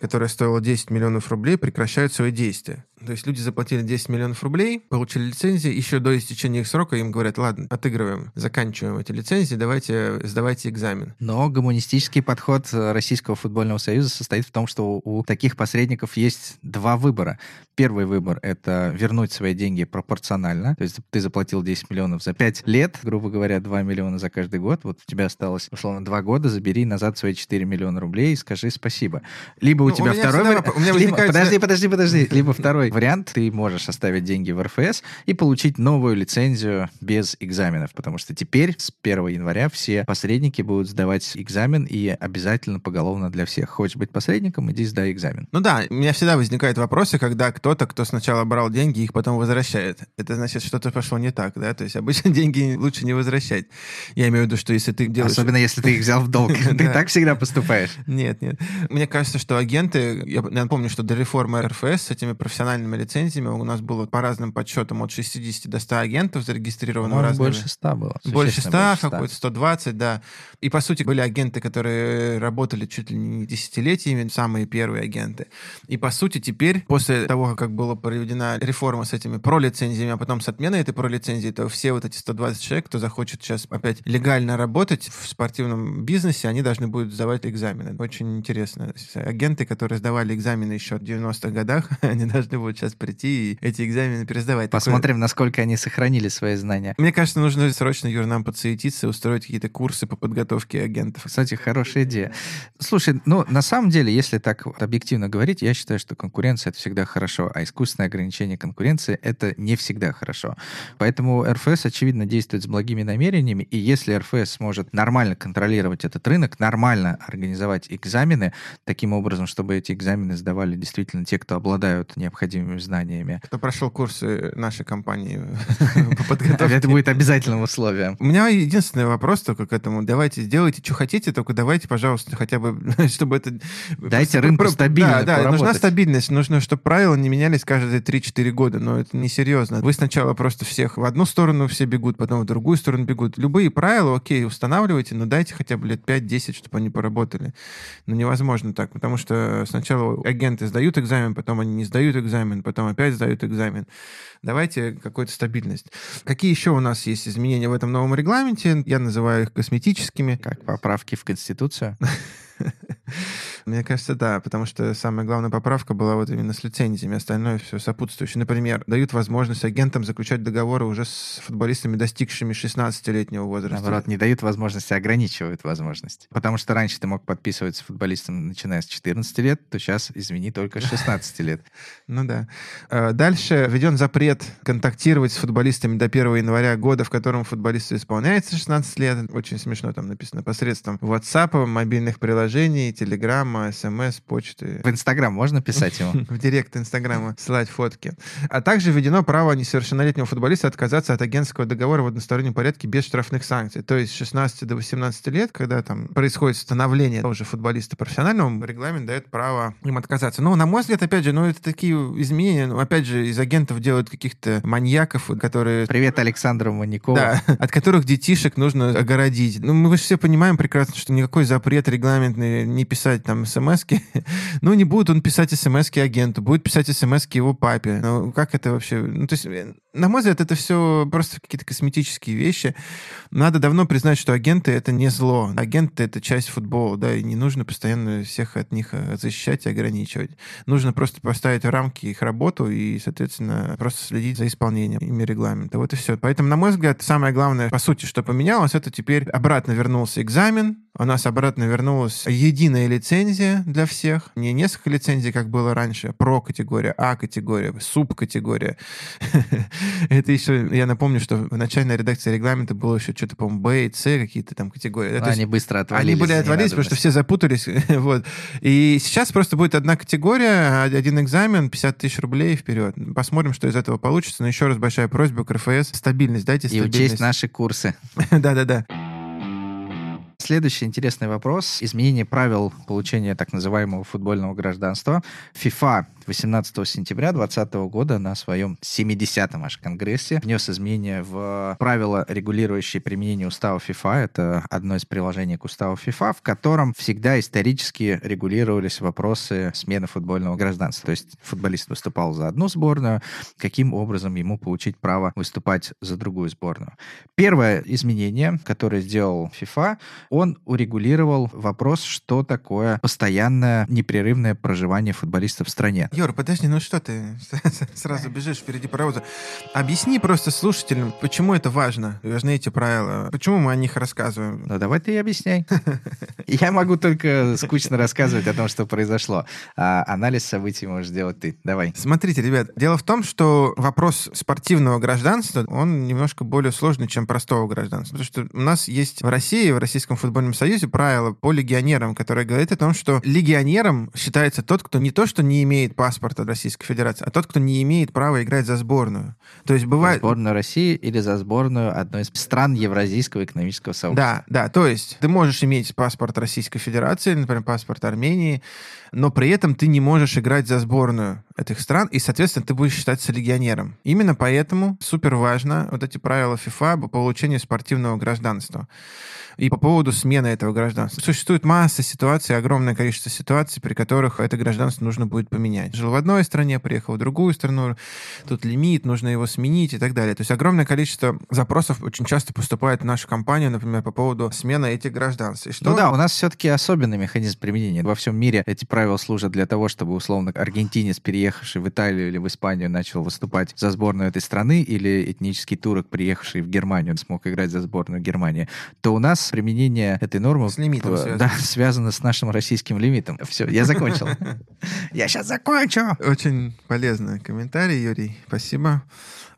которая стоила десять миллионов рублей, прекращают свои действия. То есть люди заплатили десять миллионов рублей, получили лицензии, еще до истечения их срока им говорят, ладно, отыгрываем, заканчиваем эти лицензии, давайте, сдавайте экзамен. Но гуманистический подход Российского футбольного союза состоит в том, что у таких посредников есть два выбора. Первый выбор — это вернуть свои деньги пропорционально, то есть ты заплатил десять миллионов за пять лет, грубо говоря, два миллиона за каждый год, вот у тебя осталось, условно, два года, забери назад свои четыре миллиона рублей и скажи спасибо. Либо у У тебя у второй вариант. Возникает... Подожди, подожди, подожди. Либо второй вариант, ты можешь оставить деньги в эр эф эс и получить новую лицензию без экзаменов, потому что теперь с первого января все посредники будут сдавать экзамен и обязательно поголовно для всех. Хочешь быть посредником, иди сдай экзамен. Ну да, у меня всегда возникают вопросы, когда кто-то, кто сначала брал деньги, их потом возвращает. Это значит, что-то пошло не так, да? То есть обычно деньги лучше не возвращать. Я имею в виду, что если ты делаешь... Особенно если ты их взял в долг. Ты так всегда поступаешь? Нет, нет. Мне кажется, что агент Я напомню, что до реформы эр эф эс с этими профессиональными лицензиями у нас было по разным подсчетам от шестидесяти до ста агентов зарегистрированных. Разными... Больше ста было. Больше ста, какой-то сто двадцать, да. И, по сути, были агенты, которые работали чуть ли не десятилетиями, самые первые агенты. И, по сути, теперь, после того, как была проведена реформа с этими пролицензиями, а потом с отменой этой пролицензии, то все вот эти сто двадцать человек, кто захочет сейчас опять легально работать в спортивном бизнесе, они должны будут сдавать экзамены. Очень интересно. Агенты, которые сдавали экзамены еще в девяностых годах, они должны будут сейчас прийти и эти экзамены пересдавать. Посмотрим, Такое... насколько они сохранили свои знания. Мне кажется, нужно срочно, Юр, нам подсуетиться, устроить какие-то курсы по подготовке агентов. Кстати, хорошая идея. Слушай, ну, на самом деле, если так объективно говорить, я считаю, что конкуренция — это всегда хорошо, а искусственное ограничение конкуренции — это не всегда хорошо. Поэтому эр эф эс, очевидно, действует с благими намерениями, и если эр эф эс сможет нормально контролировать этот рынок, нормально организовать экзамены, таким образом образом, чтобы эти экзамены сдавали действительно те, кто обладают необходимыми знаниями. Кто прошел курсы нашей компании по подготовке. Это будет обязательным условием. У меня единственный вопрос только к этому. Давайте сделайте, что хотите, только давайте, пожалуйста, хотя бы, чтобы это... Дайте рынку стабильность. Да, да, нужна стабильность. Нужно, чтобы правила не менялись каждые три-четыре года. Но это несерьезно. Вы сначала просто всех в одну сторону все бегут, потом в другую сторону бегут. Любые правила, окей, устанавливайте, но дайте хотя бы лет пять-десять, чтобы они поработали. Но невозможно так, потому что сначала агенты сдают экзамен, потом они не сдают экзамен, потом опять сдают экзамен. Давайте какую-то стабильность. Какие еще у нас есть изменения в этом новом регламенте? Я называю их косметическими. Как поправки в Конституцию? Мне кажется, да, потому что самая главная поправка была вот именно с лицензиями, остальное все сопутствующее. Например, дают возможность агентам заключать договоры уже с футболистами, достигшими шестнадцатилетнего возраста. Наоборот, не дают возможности, а ограничивают возможность. Потому что раньше ты мог подписывать с футболистом, начиная с четырнадцати лет, то сейчас, извини, только с шестнадцати лет. Ну да. Дальше введен запрет контактировать с футболистами до первого января года, в котором футболисту исполняется шестнадцать лет. Очень смешно там написано. Посредством WhatsApp, мобильных приложений, Telegram, эс эм эс, почты. В Инстаграм можно писать ему? В директ Инстаграма ссылать фотки. А также введено право несовершеннолетнего футболиста отказаться от агентского договора в одностороннем порядке без штрафных санкций. То есть с шестнадцати до восемнадцати лет, когда там происходит становление уже футболиста профессионального, регламент дает право им отказаться. Но, на мой взгляд, опять же, ну это такие изменения, ну, опять же, из агентов делают каких-то маньяков, которые... Привет Александру Маньякову. Да, от которых детишек нужно огородить. Ну, мы же все понимаем прекрасно, что никакой запрет регламентный не писать там смс-ки. Ну, не будет он писать смс-ки агенту, будет писать смс-ки его папе. Ну, как это вообще? Ну, то есть, на мой взгляд, это все просто какие-то косметические вещи. Надо давно признать, что агенты — это не зло. Агенты — это часть футбола, да, и не нужно постоянно всех от них защищать и ограничивать. Нужно просто поставить в рамки их работу и, соответственно, просто следить за исполнением ими регламента. Вот и все. Поэтому, на мой взгляд, самое главное, по сути, что поменялось, это теперь обратно вернулся экзамен, у нас обратно вернулась единая лицензия для всех. Не несколько лицензий, как было раньше. Про-категория, А-категория, суб-категория. Это еще, я напомню, что в начальной редакции регламента было еще что-то, по-моему, Б и С, какие-то там категории. Они быстро отвалились. Они были отвалились, потому что все запутались. И сейчас просто будет одна категория, один экзамен, пятьдесят тысяч рублей вперед. Посмотрим, что из этого получится. Но еще раз большая просьба к эр эф эс. Стабильность, дайте стабильность. И учесть наши курсы. Да-да-да. Следующий интересный вопрос. Изменение правил получения так называемого футбольного гражданства. FIFA восемнадцатого сентября две тысячи двадцатого года на своем семидесятом аж конгрессе внес изменения в правила, регулирующие применение устава FIFA. Это одно из приложений к уставу FIFA, в котором всегда исторически регулировались вопросы смены футбольного гражданства. То есть футболист выступал за одну сборную, каким образом ему получить право выступать за другую сборную. Первое изменение, которое сделал FIFA, он урегулировал вопрос, что такое постоянное непрерывное проживание футболиста в стране. Юр, подожди, ну что ты сразу бежишь впереди паровоза? Объясни просто слушателям, почему это важно, важны эти правила, почему мы о них рассказываем. Ну давай ты и объясняй. Я могу только скучно рассказывать о том, что произошло. А анализ событий можешь делать ты. Давай. Смотрите, ребят, дело в том, что вопрос спортивного гражданства, он немножко более сложный, чем простого гражданства. Потому что у нас есть в России, в Российском футбольном союзе правило по легионерам, которое говорит о том, что легионером считается тот, кто не то, что не имеет паспорта Российской Федерации, а тот, кто не имеет права играть за сборную. То есть бывает... Сборную России или за сборную одной из стран Евразийского экономического сообщества. Да, да, то есть ты можешь иметь паспорт Российской Федерации, например, паспорт Армении, но при этом ты не можешь играть за сборную этих стран, и, соответственно, ты будешь считаться легионером. Именно поэтому супер важно вот эти правила FIFA по получению спортивного гражданства. И по поводу поводу смены этого гражданства. Существует масса ситуаций, огромное количество ситуаций, при которых это гражданство нужно будет поменять. Жил в одной стране, приехал в другую страну, тут лимит, нужно его сменить и так далее. То есть огромное количество запросов очень часто поступает в нашу компанию, например, по поводу смены этих гражданств. И что... Ну да, у нас все-таки особенный механизм применения. Во всем мире эти правила служат для того, чтобы, условно, аргентинец, переехавший в Италию или в Испанию, начал выступать за сборную этой страны, или этнический турок, приехавший в Германию, смог играть за сборную Германии. То у нас применение этой нормы с лимитом связано. Да, связано с нашим российским лимитом. Все, я закончил. Я сейчас закончу. Очень полезный комментарий, Юрий. Спасибо.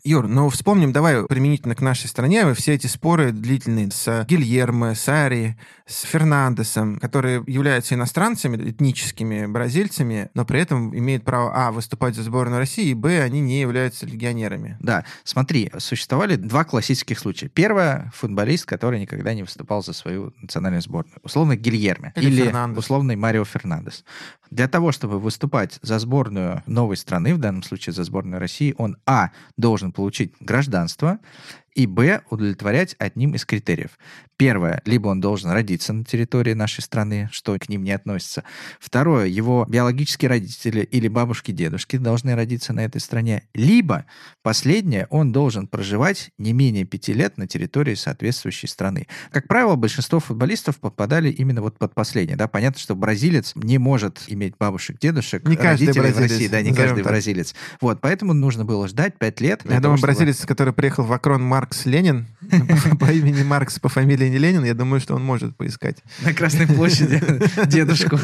Юр, ну вспомним, давай применительно к нашей стране, все эти споры длительные с Гильермо, с Ари, с Фернандесом, которые являются иностранцами, этническими бразильцами, но при этом имеют право, а, выступать за сборную России, и, б, они не являются легионерами. Да, смотри, существовали два классических случая. Первое, футболист, который никогда не выступал за свою национальную сборную. Условно, Гильермо. Или, или Фернандес. Условный Марио Фернандес. Для того, чтобы выступать за сборную новой страны, в данном случае за сборную России, он, а, должен получить гражданство, и, б, удовлетворять одним из критериев. Первое, либо он должен родиться на территории нашей страны, что к ним не относится. Второе, его биологические родители или бабушки-дедушки должны родиться на этой стране. Либо, последнее, он должен проживать не менее пяти лет на территории соответствующей страны. Как правило, большинство футболистов попадали именно вот под последнее. Да? Понятно, что бразилец не может иметь бабушек-дедушек, не родителей в России. Да, не каждый бразилец. Вот, поэтому нужно было ждать пять лет. Я думаю, того, бразилец, чтобы... который приехал в Акрон, Марк, Маркс Ленин, по имени Маркс, по фамилии не Ленин, я думаю, что он может поискать. На Красной площади дедушку.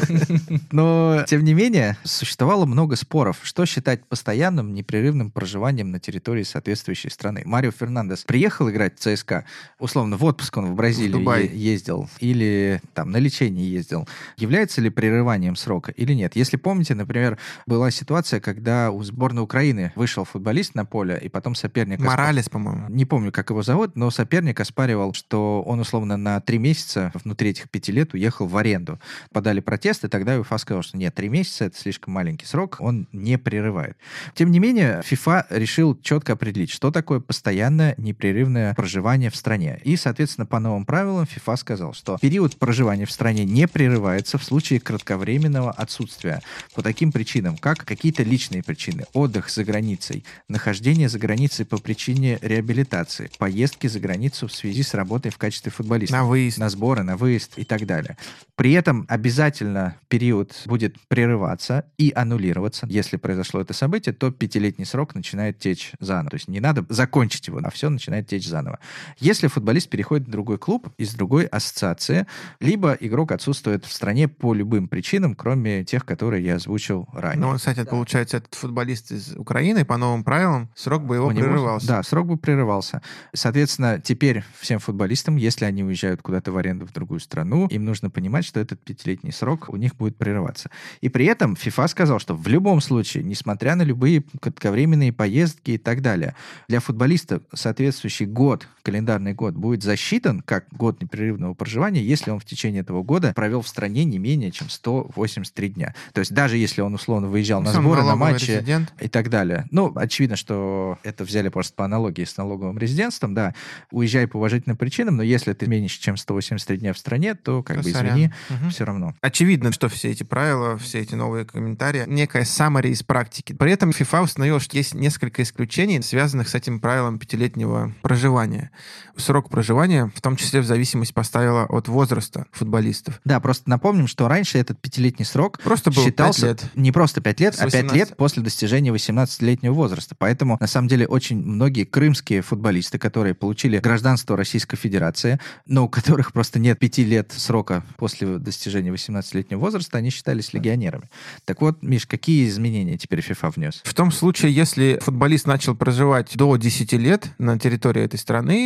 Но, тем не менее, существовало много споров, что считать постоянным непрерывным проживанием на территории соответствующей страны. Марио Фернандес приехал играть в ЦСКА, условно, в отпуск он в Бразилию в ездил, или там на лечение ездил. Является ли прерыванием срока или нет? Если помните, например, была ситуация, когда у сборной Украины вышел футболист на поле, и потом соперник... Моралес, по-моему. Не помню, как его зовут, но соперник оспаривал, что он, условно, на три месяца внутри этих пяти лет уехал в аренду. Подали протесты, тогда УЕФА сказал, что нет, три месяца — это слишком маленький срок, он не прерывает. Тем не менее, FIFA решил четко определить, что такое постоянное непрерывное проживание в стране. И, соответственно, по новым правилам FIFA сказал, что период проживания в стране не прерывается в случае кратковременного отсутствия по таким причинам, как какие-то личные причины, отдых за границей, нахождение за границей по причине реабилитации, поездки за границу в связи с работой в качестве футболиста. На выезд. На сборы, на выезд и так далее. При этом обязательно период будет прерываться и аннулироваться. Если произошло это событие, то пятилетний срок начинает течь заново. То есть не надо закончить его, а все начинает течь заново. Если футболист переходит в другой клуб из другой ассоциации, либо игрок отсутствует в стране по любым причинам, кроме тех, которые я озвучил ранее. Ну, кстати, да. Получается, этот футболист из Украины, по новым правилам, срок бы его У прерывался. Него, да, срок бы прерывался. Соответственно, теперь всем футболистам, если они уезжают куда-то в аренду в другую страну, им нужно понимать, что этот пятилетний срок у них будет прерываться. И при этом FIFA сказал, что в любом случае, несмотря на любые кратковременные поездки и так далее, для футболиста соответствующий год, календарный год, будет засчитан как год непрерывного проживания, если он в течение этого года провел в стране не менее чем сто восемьдесят три дня. То есть даже если он условно выезжал на сборы, на матчи резидент. И так далее. Ну, очевидно, что это взяли просто по аналогии с налоговым резидентом. Резидентством, да, уезжай по уважительным причинам, но если ты меньше, чем сто восемьдесят три дня в стране, то, как то бы, сорян. извини, угу. все равно. Очевидно, что все эти правила, все эти новые комментарии, некая summary из практики. При этом FIFA установила, что есть несколько исключений, связанных с этим правилом пятилетнего проживания. Срок проживания, в том числе, в зависимость поставила от возраста футболистов. Да, просто напомним, что раньше этот пятилетний срок просто был считался пять лет. Не просто пять лет, а пять лет после достижения восемнадцатилетнего возраста. Поэтому, на самом деле, очень многие крымские футболисты, которые получили гражданство Российской Федерации, но у которых просто нет пяти лет срока после достижения восемнадцатилетнего возраста, они считались легионерами. Так вот, Миш, какие изменения теперь FIFA внес? В том случае, если футболист начал проживать до десяти лет на территории этой страны,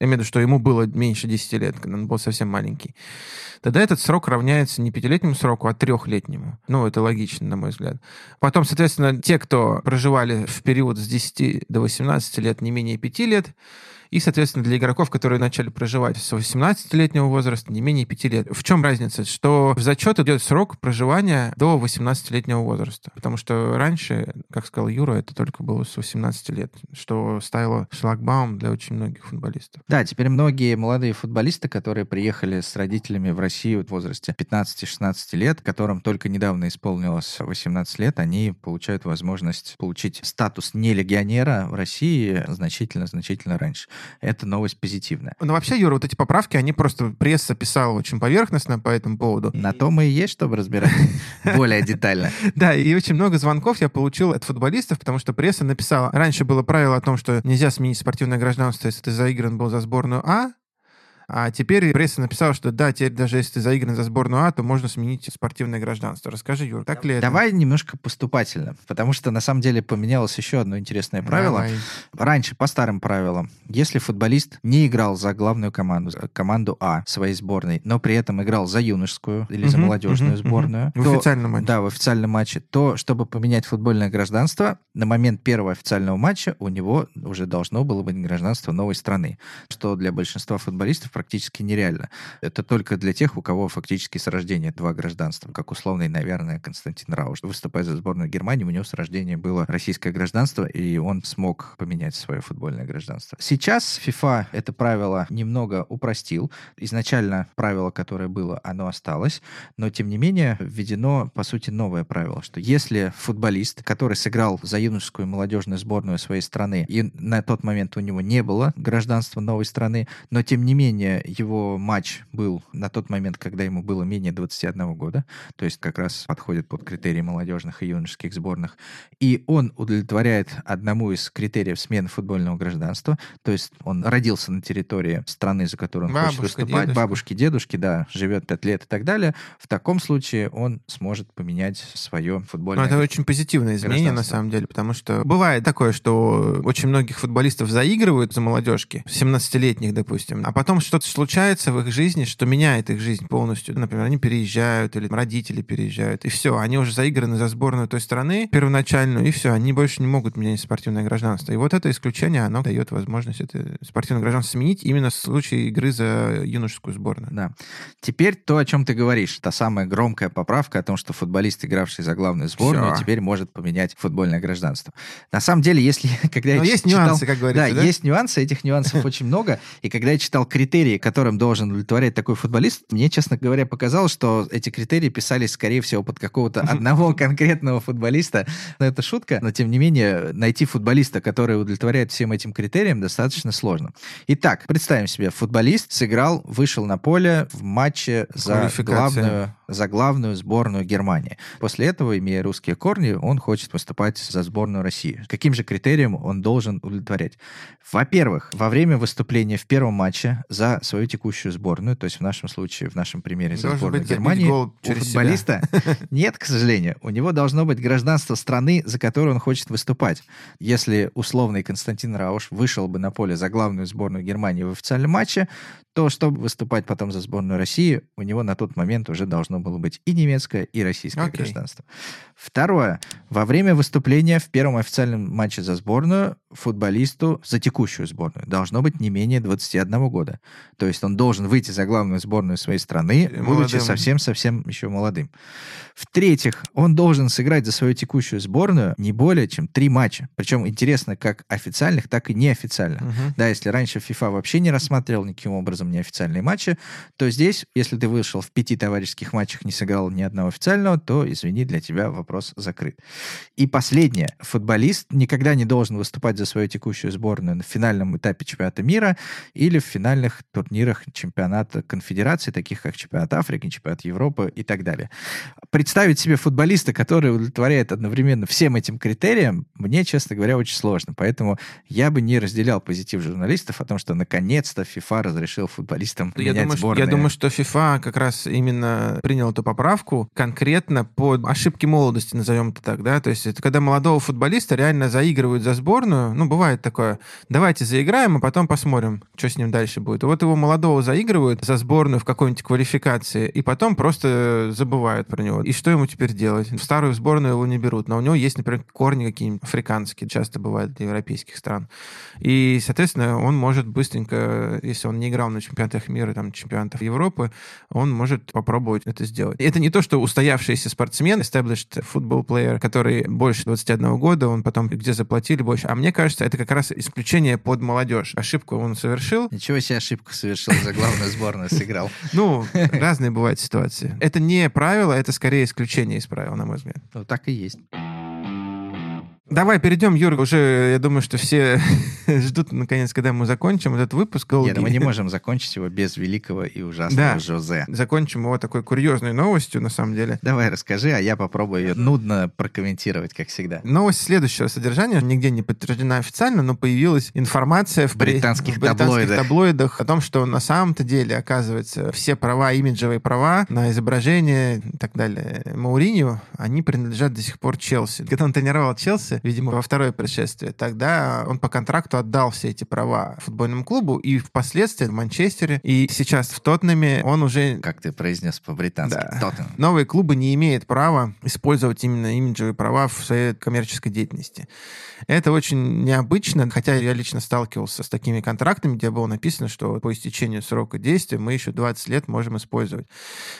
я имею в виду, что ему было меньше десяти лет, когда он был совсем маленький, тогда этот срок равняется не пятилетнему сроку, а трехлетнему. Ну, это логично, на мой взгляд. Потом, соответственно, те, кто проживали в период с десяти до восемнадцати лет не менее пяти лет, и, соответственно, для игроков, которые начали проживать с восемнадцатилетнего возраста, не менее пяти лет. В чем разница? Что в зачет идет срок проживания до восемнадцатилетнего возраста. Потому что раньше, как сказал Юра, это только было с восемнадцати лет, что ставило шлагбаум для очень многих футболистов. Да, теперь многие молодые футболисты, которые приехали с родителями в Россию в возрасте пятнадцати-шестнадцати лет, которым только недавно исполнилось восемнадцать лет, они получают возможность получить статус нелегионера в России значительно-значительно раньше. Это новость позитивная. Ну, вообще, Юра, вот эти поправки, они просто пресса писала очень поверхностно по этому поводу. На то мы и есть, чтобы разбирать более детально. Да, и очень много звонков я получил от футболистов, потому что пресса написала. Раньше было правило о том, что нельзя сменить спортивное гражданство, если ты заигран был за сборную А, А теперь пресса написала, что да, теперь даже если ты заигран за сборную А, то можно сменить спортивное гражданство. Расскажи, Юр, так ли это? Давай немножко поступательно, потому что на самом деле поменялось еще одно интересное правило. Давай. Раньше, по старым правилам, если футболист не играл за главную команду, команду А своей сборной, но при этом играл за юношескую или угу, за молодежную угу, сборную. Угу. То, в официальном матче. Да, в официальном матче. То, чтобы поменять футбольное гражданство, на момент первого официального матча у него уже должно было быть гражданство новой страны, что для большинства футболистов практически нереально. Это только для тех, у кого фактически с рождения два гражданства, как условный, наверное, Константин Рауш. Выступая за сборную Германии, у него с рождения было российское гражданство, и он смог поменять свое футбольное гражданство. Сейчас FIFA это правило немного упростил. Изначально правило, которое было, оно осталось, но, тем не менее, введено, по сути, новое правило, что если футболист, который сыграл за юношескую и молодежную сборную своей страны, и на тот момент у него не было гражданства новой страны, но, тем не менее, его матч был на тот момент, когда ему было менее двадцати одного года, то есть как раз подходит под критерии молодежных и юношеских сборных, и он удовлетворяет одному из критериев смены футбольного гражданства, то есть он родился на территории страны, за которую он Бабушка, хочет выступать, дедушка. бабушки, дедушки, да, живет пять лет и так далее, в таком случае он сможет поменять свое футбольное гражданство. Но это очень позитивное изменение, на самом деле, потому что бывает такое, что очень многих футболистов заигрывают за молодежки, семнадцатилетних, допустим, а потом что-то случается в их жизни, что меняет их жизнь полностью. Например, они переезжают, или родители переезжают, и все, они уже заиграны за сборную той страны первоначальную, и все, они больше не могут менять спортивное гражданство. И вот это исключение, оно дает возможность это спортивное гражданство сменить именно в случае игры за юношескую сборную. Да. Теперь то, о чем ты говоришь, та самая громкая поправка о том, что футболист, игравший за главную сборную, все. теперь может поменять футбольное гражданство. На самом деле, если... когда Но я есть читал, нюансы, как говорится, да, да? есть нюансы, этих нюансов очень много, и когда я читал критерии, которым должен удовлетворять такой футболист, мне, честно говоря, показалось, что эти критерии писались, скорее всего, под какого-то одного конкретного футболиста. Но это шутка, но, тем не менее, найти футболиста, который удовлетворяет всем этим критериям, достаточно сложно. Итак, представим себе, футболист сыграл, вышел на поле в матче за главную, за главную сборную Германии. После этого, имея русские корни, он хочет выступать за сборную России. Каким же критериям он должен удовлетворять? Во-первых, во время выступления в первом матче за свою текущую сборную, то есть в нашем случае, в нашем примере, за сборную Германии, у футболиста нет, к сожалению, у него должно быть гражданство страны, за которую он хочет выступать. Если условный Константин Рауш вышел бы на поле за главную сборную Германии в официальном матче, то, чтобы выступать потом за сборную России, у него на тот момент уже должно было быть и немецкое, и российское okay. гражданство. Второе. Во время выступления в первом официальном матче за сборную футболисту, за текущую сборную, должно быть не менее двадцати одного года. То есть он должен выйти за главную сборную своей страны, молодым. будучи совсем-совсем еще молодым. В-третьих, он должен сыграть за свою текущую сборную не более чем три матча. Причем интересно, как официальных, так и неофициальных. Uh-huh. Да, если раньше FIFA вообще не рассматривал никаким образом неофициальные матчи, то здесь, если ты вышел в пяти товарищеских матчах, не сыграл ни одного официального, то, извини, для тебя вопрос закрыт. И последнее. Футболист никогда не должен выступать за свою текущую сборную на финальном этапе чемпионата мира или в финальных турнирах чемпионата конфедерации, таких как чемпионат Африки, чемпионат Европы и так далее. Представить себе футболиста, который удовлетворяет одновременно всем этим критериям, мне, честно говоря, очень сложно. Поэтому я бы не разделял позитив журналистов о том, что наконец-то FIFA разрешил футболистам я менять думаю, сборные. Я думаю, что FIFA как раз именно принял эту поправку конкретно по ошибке молодости, назовем это так, да, то есть это когда молодого футболиста реально заигрывают за сборную, ну, бывает такое, давайте заиграем, а потом посмотрим, что с ним дальше будет. И вот его молодого заигрывают за сборную в какой-нибудь квалификации, и потом просто забывают про него. И что ему теперь делать? В старую сборную его не берут, но у него есть, например, корни какие-нибудь африканские, часто бывают для европейских стран. И, соответственно, он может быстренько, если он не играл на чемпионатах мира, там, чемпионатах Европы, он может попробовать это сделать. И это не то, что устоявшийся спортсмен, established football player, который больше двадцати одного года, он потом где заплатили больше. А мне кажется, это как раз исключение под молодежь. Ошибку он совершил. Ничего себе ошибку совершил, за главную сборную сыграл. Ну, разные бывают ситуации. Это не правило, это скорее исключение из правил, на мой взгляд. Ну, так и есть. Давай перейдем, Юр, уже, я думаю, что все ждут, наконец, когда мы закончим этот выпуск. Нет, мы не можем закончить его без великого и ужасного да. Жозе. Закончим его такой курьезной новостью, на самом деле. Давай, расскажи, а я попробую ее нудно прокомментировать, как всегда. Новость следующего содержания, нигде не подтверждена официально, но появилась информация в британских, при... таблоидах. британских таблоидах о том, что на самом-то деле, оказывается, все права, имиджевые права на изображение и так далее Моуринью, они принадлежат до сих пор Челси. Когда он тренировал Челси, видимо, во второе пришествие, тогда он по контракту отдал все эти права футбольному клубу, и впоследствии в Манчестере, и сейчас в Тоттенхэме он уже... Как ты произнес по-британски, да. Тоттенхэм. Новые клубы не имеют права использовать именно имиджевые права в своей коммерческой деятельности. Это очень необычно, хотя я лично сталкивался с такими контрактами, где было написано, что по истечению срока действия мы еще двадцать лет можем использовать.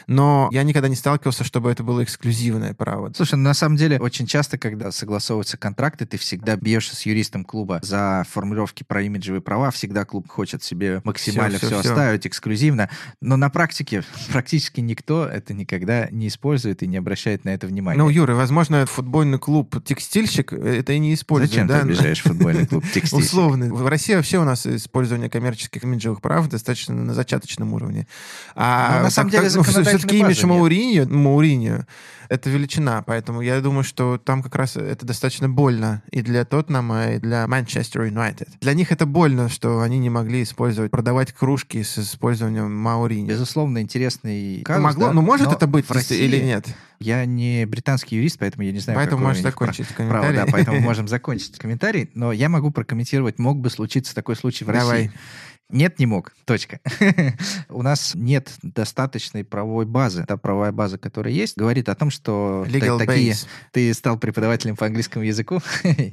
Но я никогда не сталкивался, чтобы это было эксклюзивное право. Слушай, на самом деле, очень часто, когда согласовываются контракты, контракты, ты всегда бьешься с юристом клуба за формулировки про имиджевые права, всегда клуб хочет себе максимально все, все, все, все оставить эксклюзивно, но на практике практически никто это никогда не использует и не обращает на это внимания. Ну, Юра, возможно, футбольный клуб-текстильщик это и не использует. Зачем да? ты обижаешь футбольный клуб-текстильщик? Условно. В России вообще у нас использование коммерческих имиджевых прав достаточно на зачаточном уровне. А на самом деле все-таки имидж Моуринью это величина, поэтому я думаю, что там как раз это достаточно больно. Больно и для Тоттенхэма, и для Манчестер Юнайтед. Для них это больно, что они не могли использовать, продавать кружки с использованием Моуринью. Безусловно, интересный казус. Могло, да? Ну, может но это быть в России или нет? Я не британский юрист, поэтому я не знаю, поэтому можешь закончить прав... комментарий. Право, да, поэтому можем закончить комментарий, но я могу прокомментировать, мог бы случиться такой случай в Давай. России. Нет, не мог. Точка. У нас нет достаточной правовой базы. Та правовая база, которая есть, говорит о том, что т- такие... Ты стал преподавателем по английскому языку.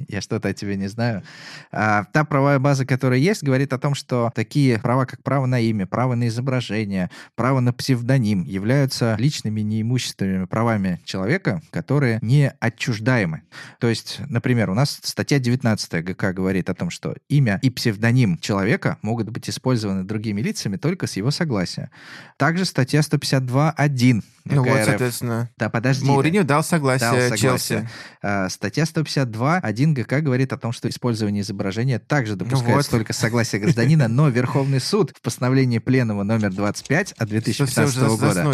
Я что-то о тебе не знаю. А, та правовая база, которая есть, говорит о том, что такие права, как право на имя, право на изображение, право на псевдоним, являются личными неимущественными правами человека, которые не отчуждаемы. То есть, например, у нас статья девятнадцатая ГК говорит о том, что имя и псевдоним человека могут быть использованы другими лицами только с его согласия. Также статья сто пятьдесят два точка один Ну вот, соответственно, да, подожди, Моуринью дал согласие, дал согласие. Челси. Статья сто пятьдесят два точка один ГК говорит о том, что использование изображения также допускается ну вот. только с согласия гражданина, но Верховный суд в постановлении Пленума номер двадцать пять от две тысячи пятнадцатого года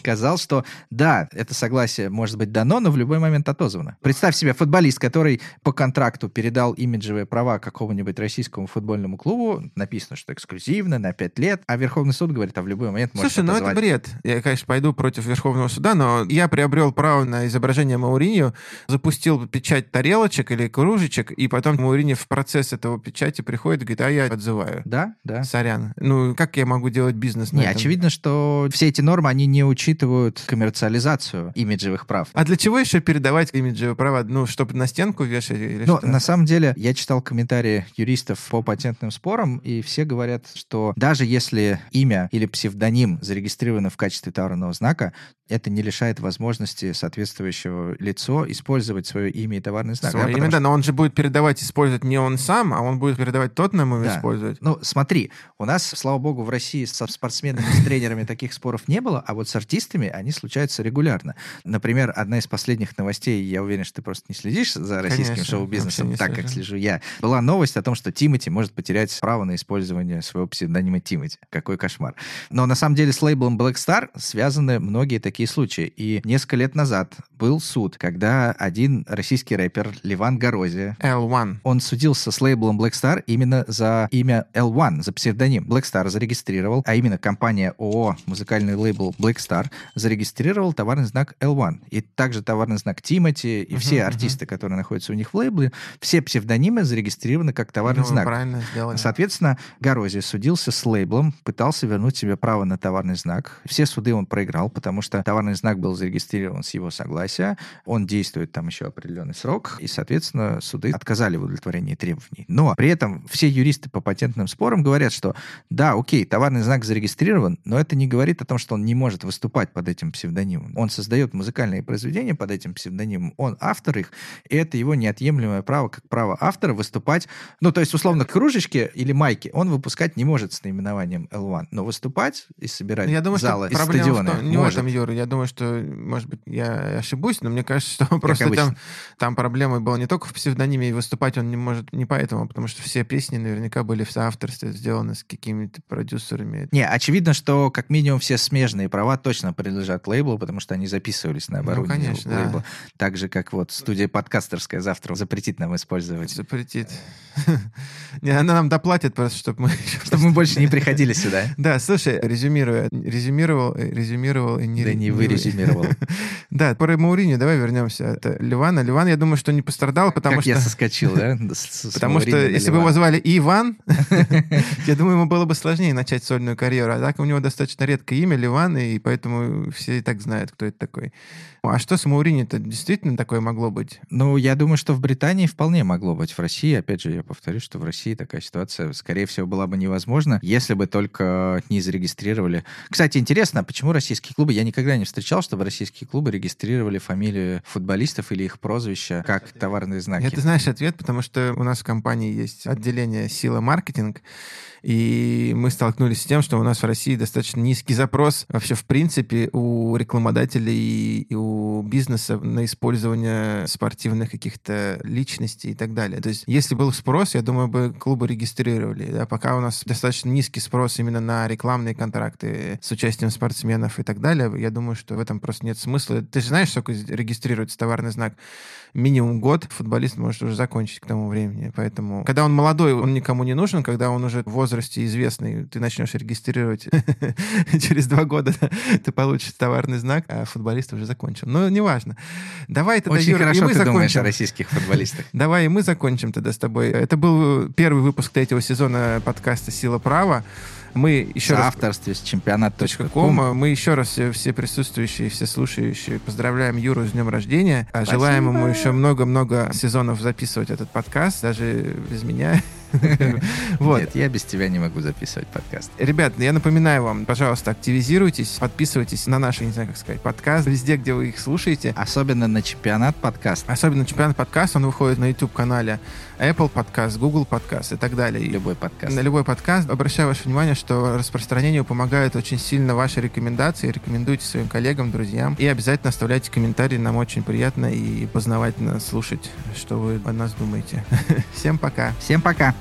сказал, что да, это согласие может быть дано, но в любой момент отозвано. Представь себе футболист, который по контракту передал имиджевые права какому-нибудь российскому футбольному клубу, написано, что эксклюзивно, на пять лет, а Верховный суд говорит, а в любой момент можно отозвать. Слушай, ну это бред. Я, конечно, пойду против Верховного суда, но я приобрел право на изображение Моуринью, запустил печать тарелочек или кружечек, и потом Моуринью в процесс этого печати приходит и говорит, а я отзываю. Да, да. Сорян. Ну, как я могу делать бизнес на Не, этом? Очевидно, что все эти нормы, они не учитывают коммерциализацию имиджевых прав. А для чего еще передавать имиджевые права? Ну, чтобы на стенку вешать или ну, что? На самом деле, я читал комментарии юристов по патентным спорам, и все говорят, что даже если имя или псевдоним зарегистрировано в качестве товарного знака, это не лишает возможности соответствующего лицо использовать свое имя и товарный знак. Свое да, имя, да, что... но он же будет передавать, использовать не он сам, а он будет передавать Тоттенхэму да. использовать. Ну, смотри, у нас, слава богу, в России со спортсменами, с тренерами таких споров не было, а вот с артистами они случаются регулярно. Например, одна из последних новостей, я уверен, что ты просто не следишь за российским Конечно, шоу-бизнесом, так, слежу. Как слежу я, была новость о том, что Тимати может потерять право на использование своего псевдонима Тимати. Какой кошмар. Но на самом деле с лейблом Black Star связаны многие такие случаи. И несколько лет назад был суд, когда один российский рэпер Леван Горозия, эл один, он судился с лейблом Black Star именно за имя эл один, за псевдоним. Black Star зарегистрировал, а именно компания ООО, музыкальный лейбл Black Star, зарегистрировал товарный знак эл один. И также товарный знак Тимати, и uh-huh, все артисты, uh-huh. которые находятся у них в лейбле, все псевдонимы зарегистрированы как товарный ну, знак. Правильно сделали. Соответственно, Горозия судился с лейблом, пытался вернуть себе право на товарный знак. Все суды он проиграл, потому что товарный знак был зарегистрирован с его согласия, он действует там еще определенный срок, и, соответственно, суды отказали в удовлетворении требований. Но при этом все юристы по патентным спорам говорят, что да, окей, товарный знак зарегистрирован, но это не говорит о том, что он не может выступать под этим псевдонимом. Он создает музыкальные произведения под этим псевдонимом, он автор их, и это его неотъемлемое право, как право автора, выступать. Ну, то есть, условно, кружечки или майки он выпускать не может с наименованием эл один, но выступать и собирать я думаю, залы и стадионы может. Я думаю, что, может быть, я ошибаюсь ошибусь, но мне кажется, что как просто там, там проблема была не только в псевдониме, и выступать он не может не поэтому, потому что все песни наверняка были в соавторстве сделаны с какими-то продюсерами. Не, очевидно, что как минимум все смежные права точно принадлежат лейблу, потому что они записывались на оборудование, ну, конечно, лейбла. Да. Так же, как вот студия подкастерская завтра запретит нам использовать. Запретит. Не, она нам доплатит просто, чтобы мы... Чтобы мы больше не приходили сюда. Да, слушай, резюмируя, резюмировал, резюмировал и не... Да не вы резюмировал. Да, про Моуринью давай вернемся. Это Леван. Леван, я думаю, что не пострадал, потому что... Как я соскочил, да? Потому что если бы его звали Иван, я думаю, ему было бы сложнее начать сольную карьеру. А так у него достаточно редкое имя Леван, и поэтому все и так знают, кто это такой. А что с Моуринью-то действительно такое могло быть? Ну, я думаю, что в Британии вполне могло быть. В России, опять же, я повторюсь, что в России такая ситуация, скорее всего, была бы невозможна, если бы только не зарегистрировали. Кстати, интересно, почему российские клубы... Я никогда не встречал, чтобы российские клубы регистрировали фамилию футболистов или их прозвища как товарные знаки. Это, знаешь, ответ, потому что у нас в компании есть отделение «Сила маркетинг», и мы столкнулись с тем, что у нас в России достаточно низкий запрос вообще в принципе у рекламодателей и у бизнеса на использование спортивных каких-то личностей и так далее. То есть если был спрос, я думаю, бы клубы регистрировали. Да? Пока у нас достаточно низкий спрос именно на рекламные контракты с участием спортсменов и так далее, я думаю, что в этом просто нет смысла. Ты же знаешь, сколько регистрируется товарный знак? Минимум год. Футболист может уже закончить к тому времени. Поэтому, когда он молодой, он никому не нужен. Когда он уже в возрасте известный, ты начнешь регистрировать через два года, ты получишь товарный знак, а футболист уже закончил. Но неважно. Давай тогда, Юра, и мы закончим. Очень хорошо ты думаешь о российских футболистах. Давай и мы закончим тогда с тобой. Это был первый выпуск третьего сезона подкаста «Сила права». Мы еще раз... В авторстве с чемпионат точка ком. Мы еще раз все, все присутствующие, все слушающие поздравляем Юру с днем рождения. Спасибо. Желаем ему еще много-много сезонов записывать этот подкаст, даже без меня. Вот. Нет, я без тебя не могу записывать подкаст. Ребят, я напоминаю вам, пожалуйста, активизируйтесь, подписывайтесь на наши, не знаю, как сказать, подкасты, везде, где вы их слушаете. Особенно на чемпионат подкаст. Особенно чемпионат подкаст, он выходит на YouTube-канале Apple подкаст, Google подкаст и так далее. Любой подкаст. На любой подкаст. Обращаю ваше внимание, что распространению помогают очень сильно ваши рекомендации. Рекомендуйте своим коллегам, друзьям. И обязательно оставляйте комментарии, нам очень приятно и познавательно слушать, что вы о нас думаете. Всем пока. Всем пока.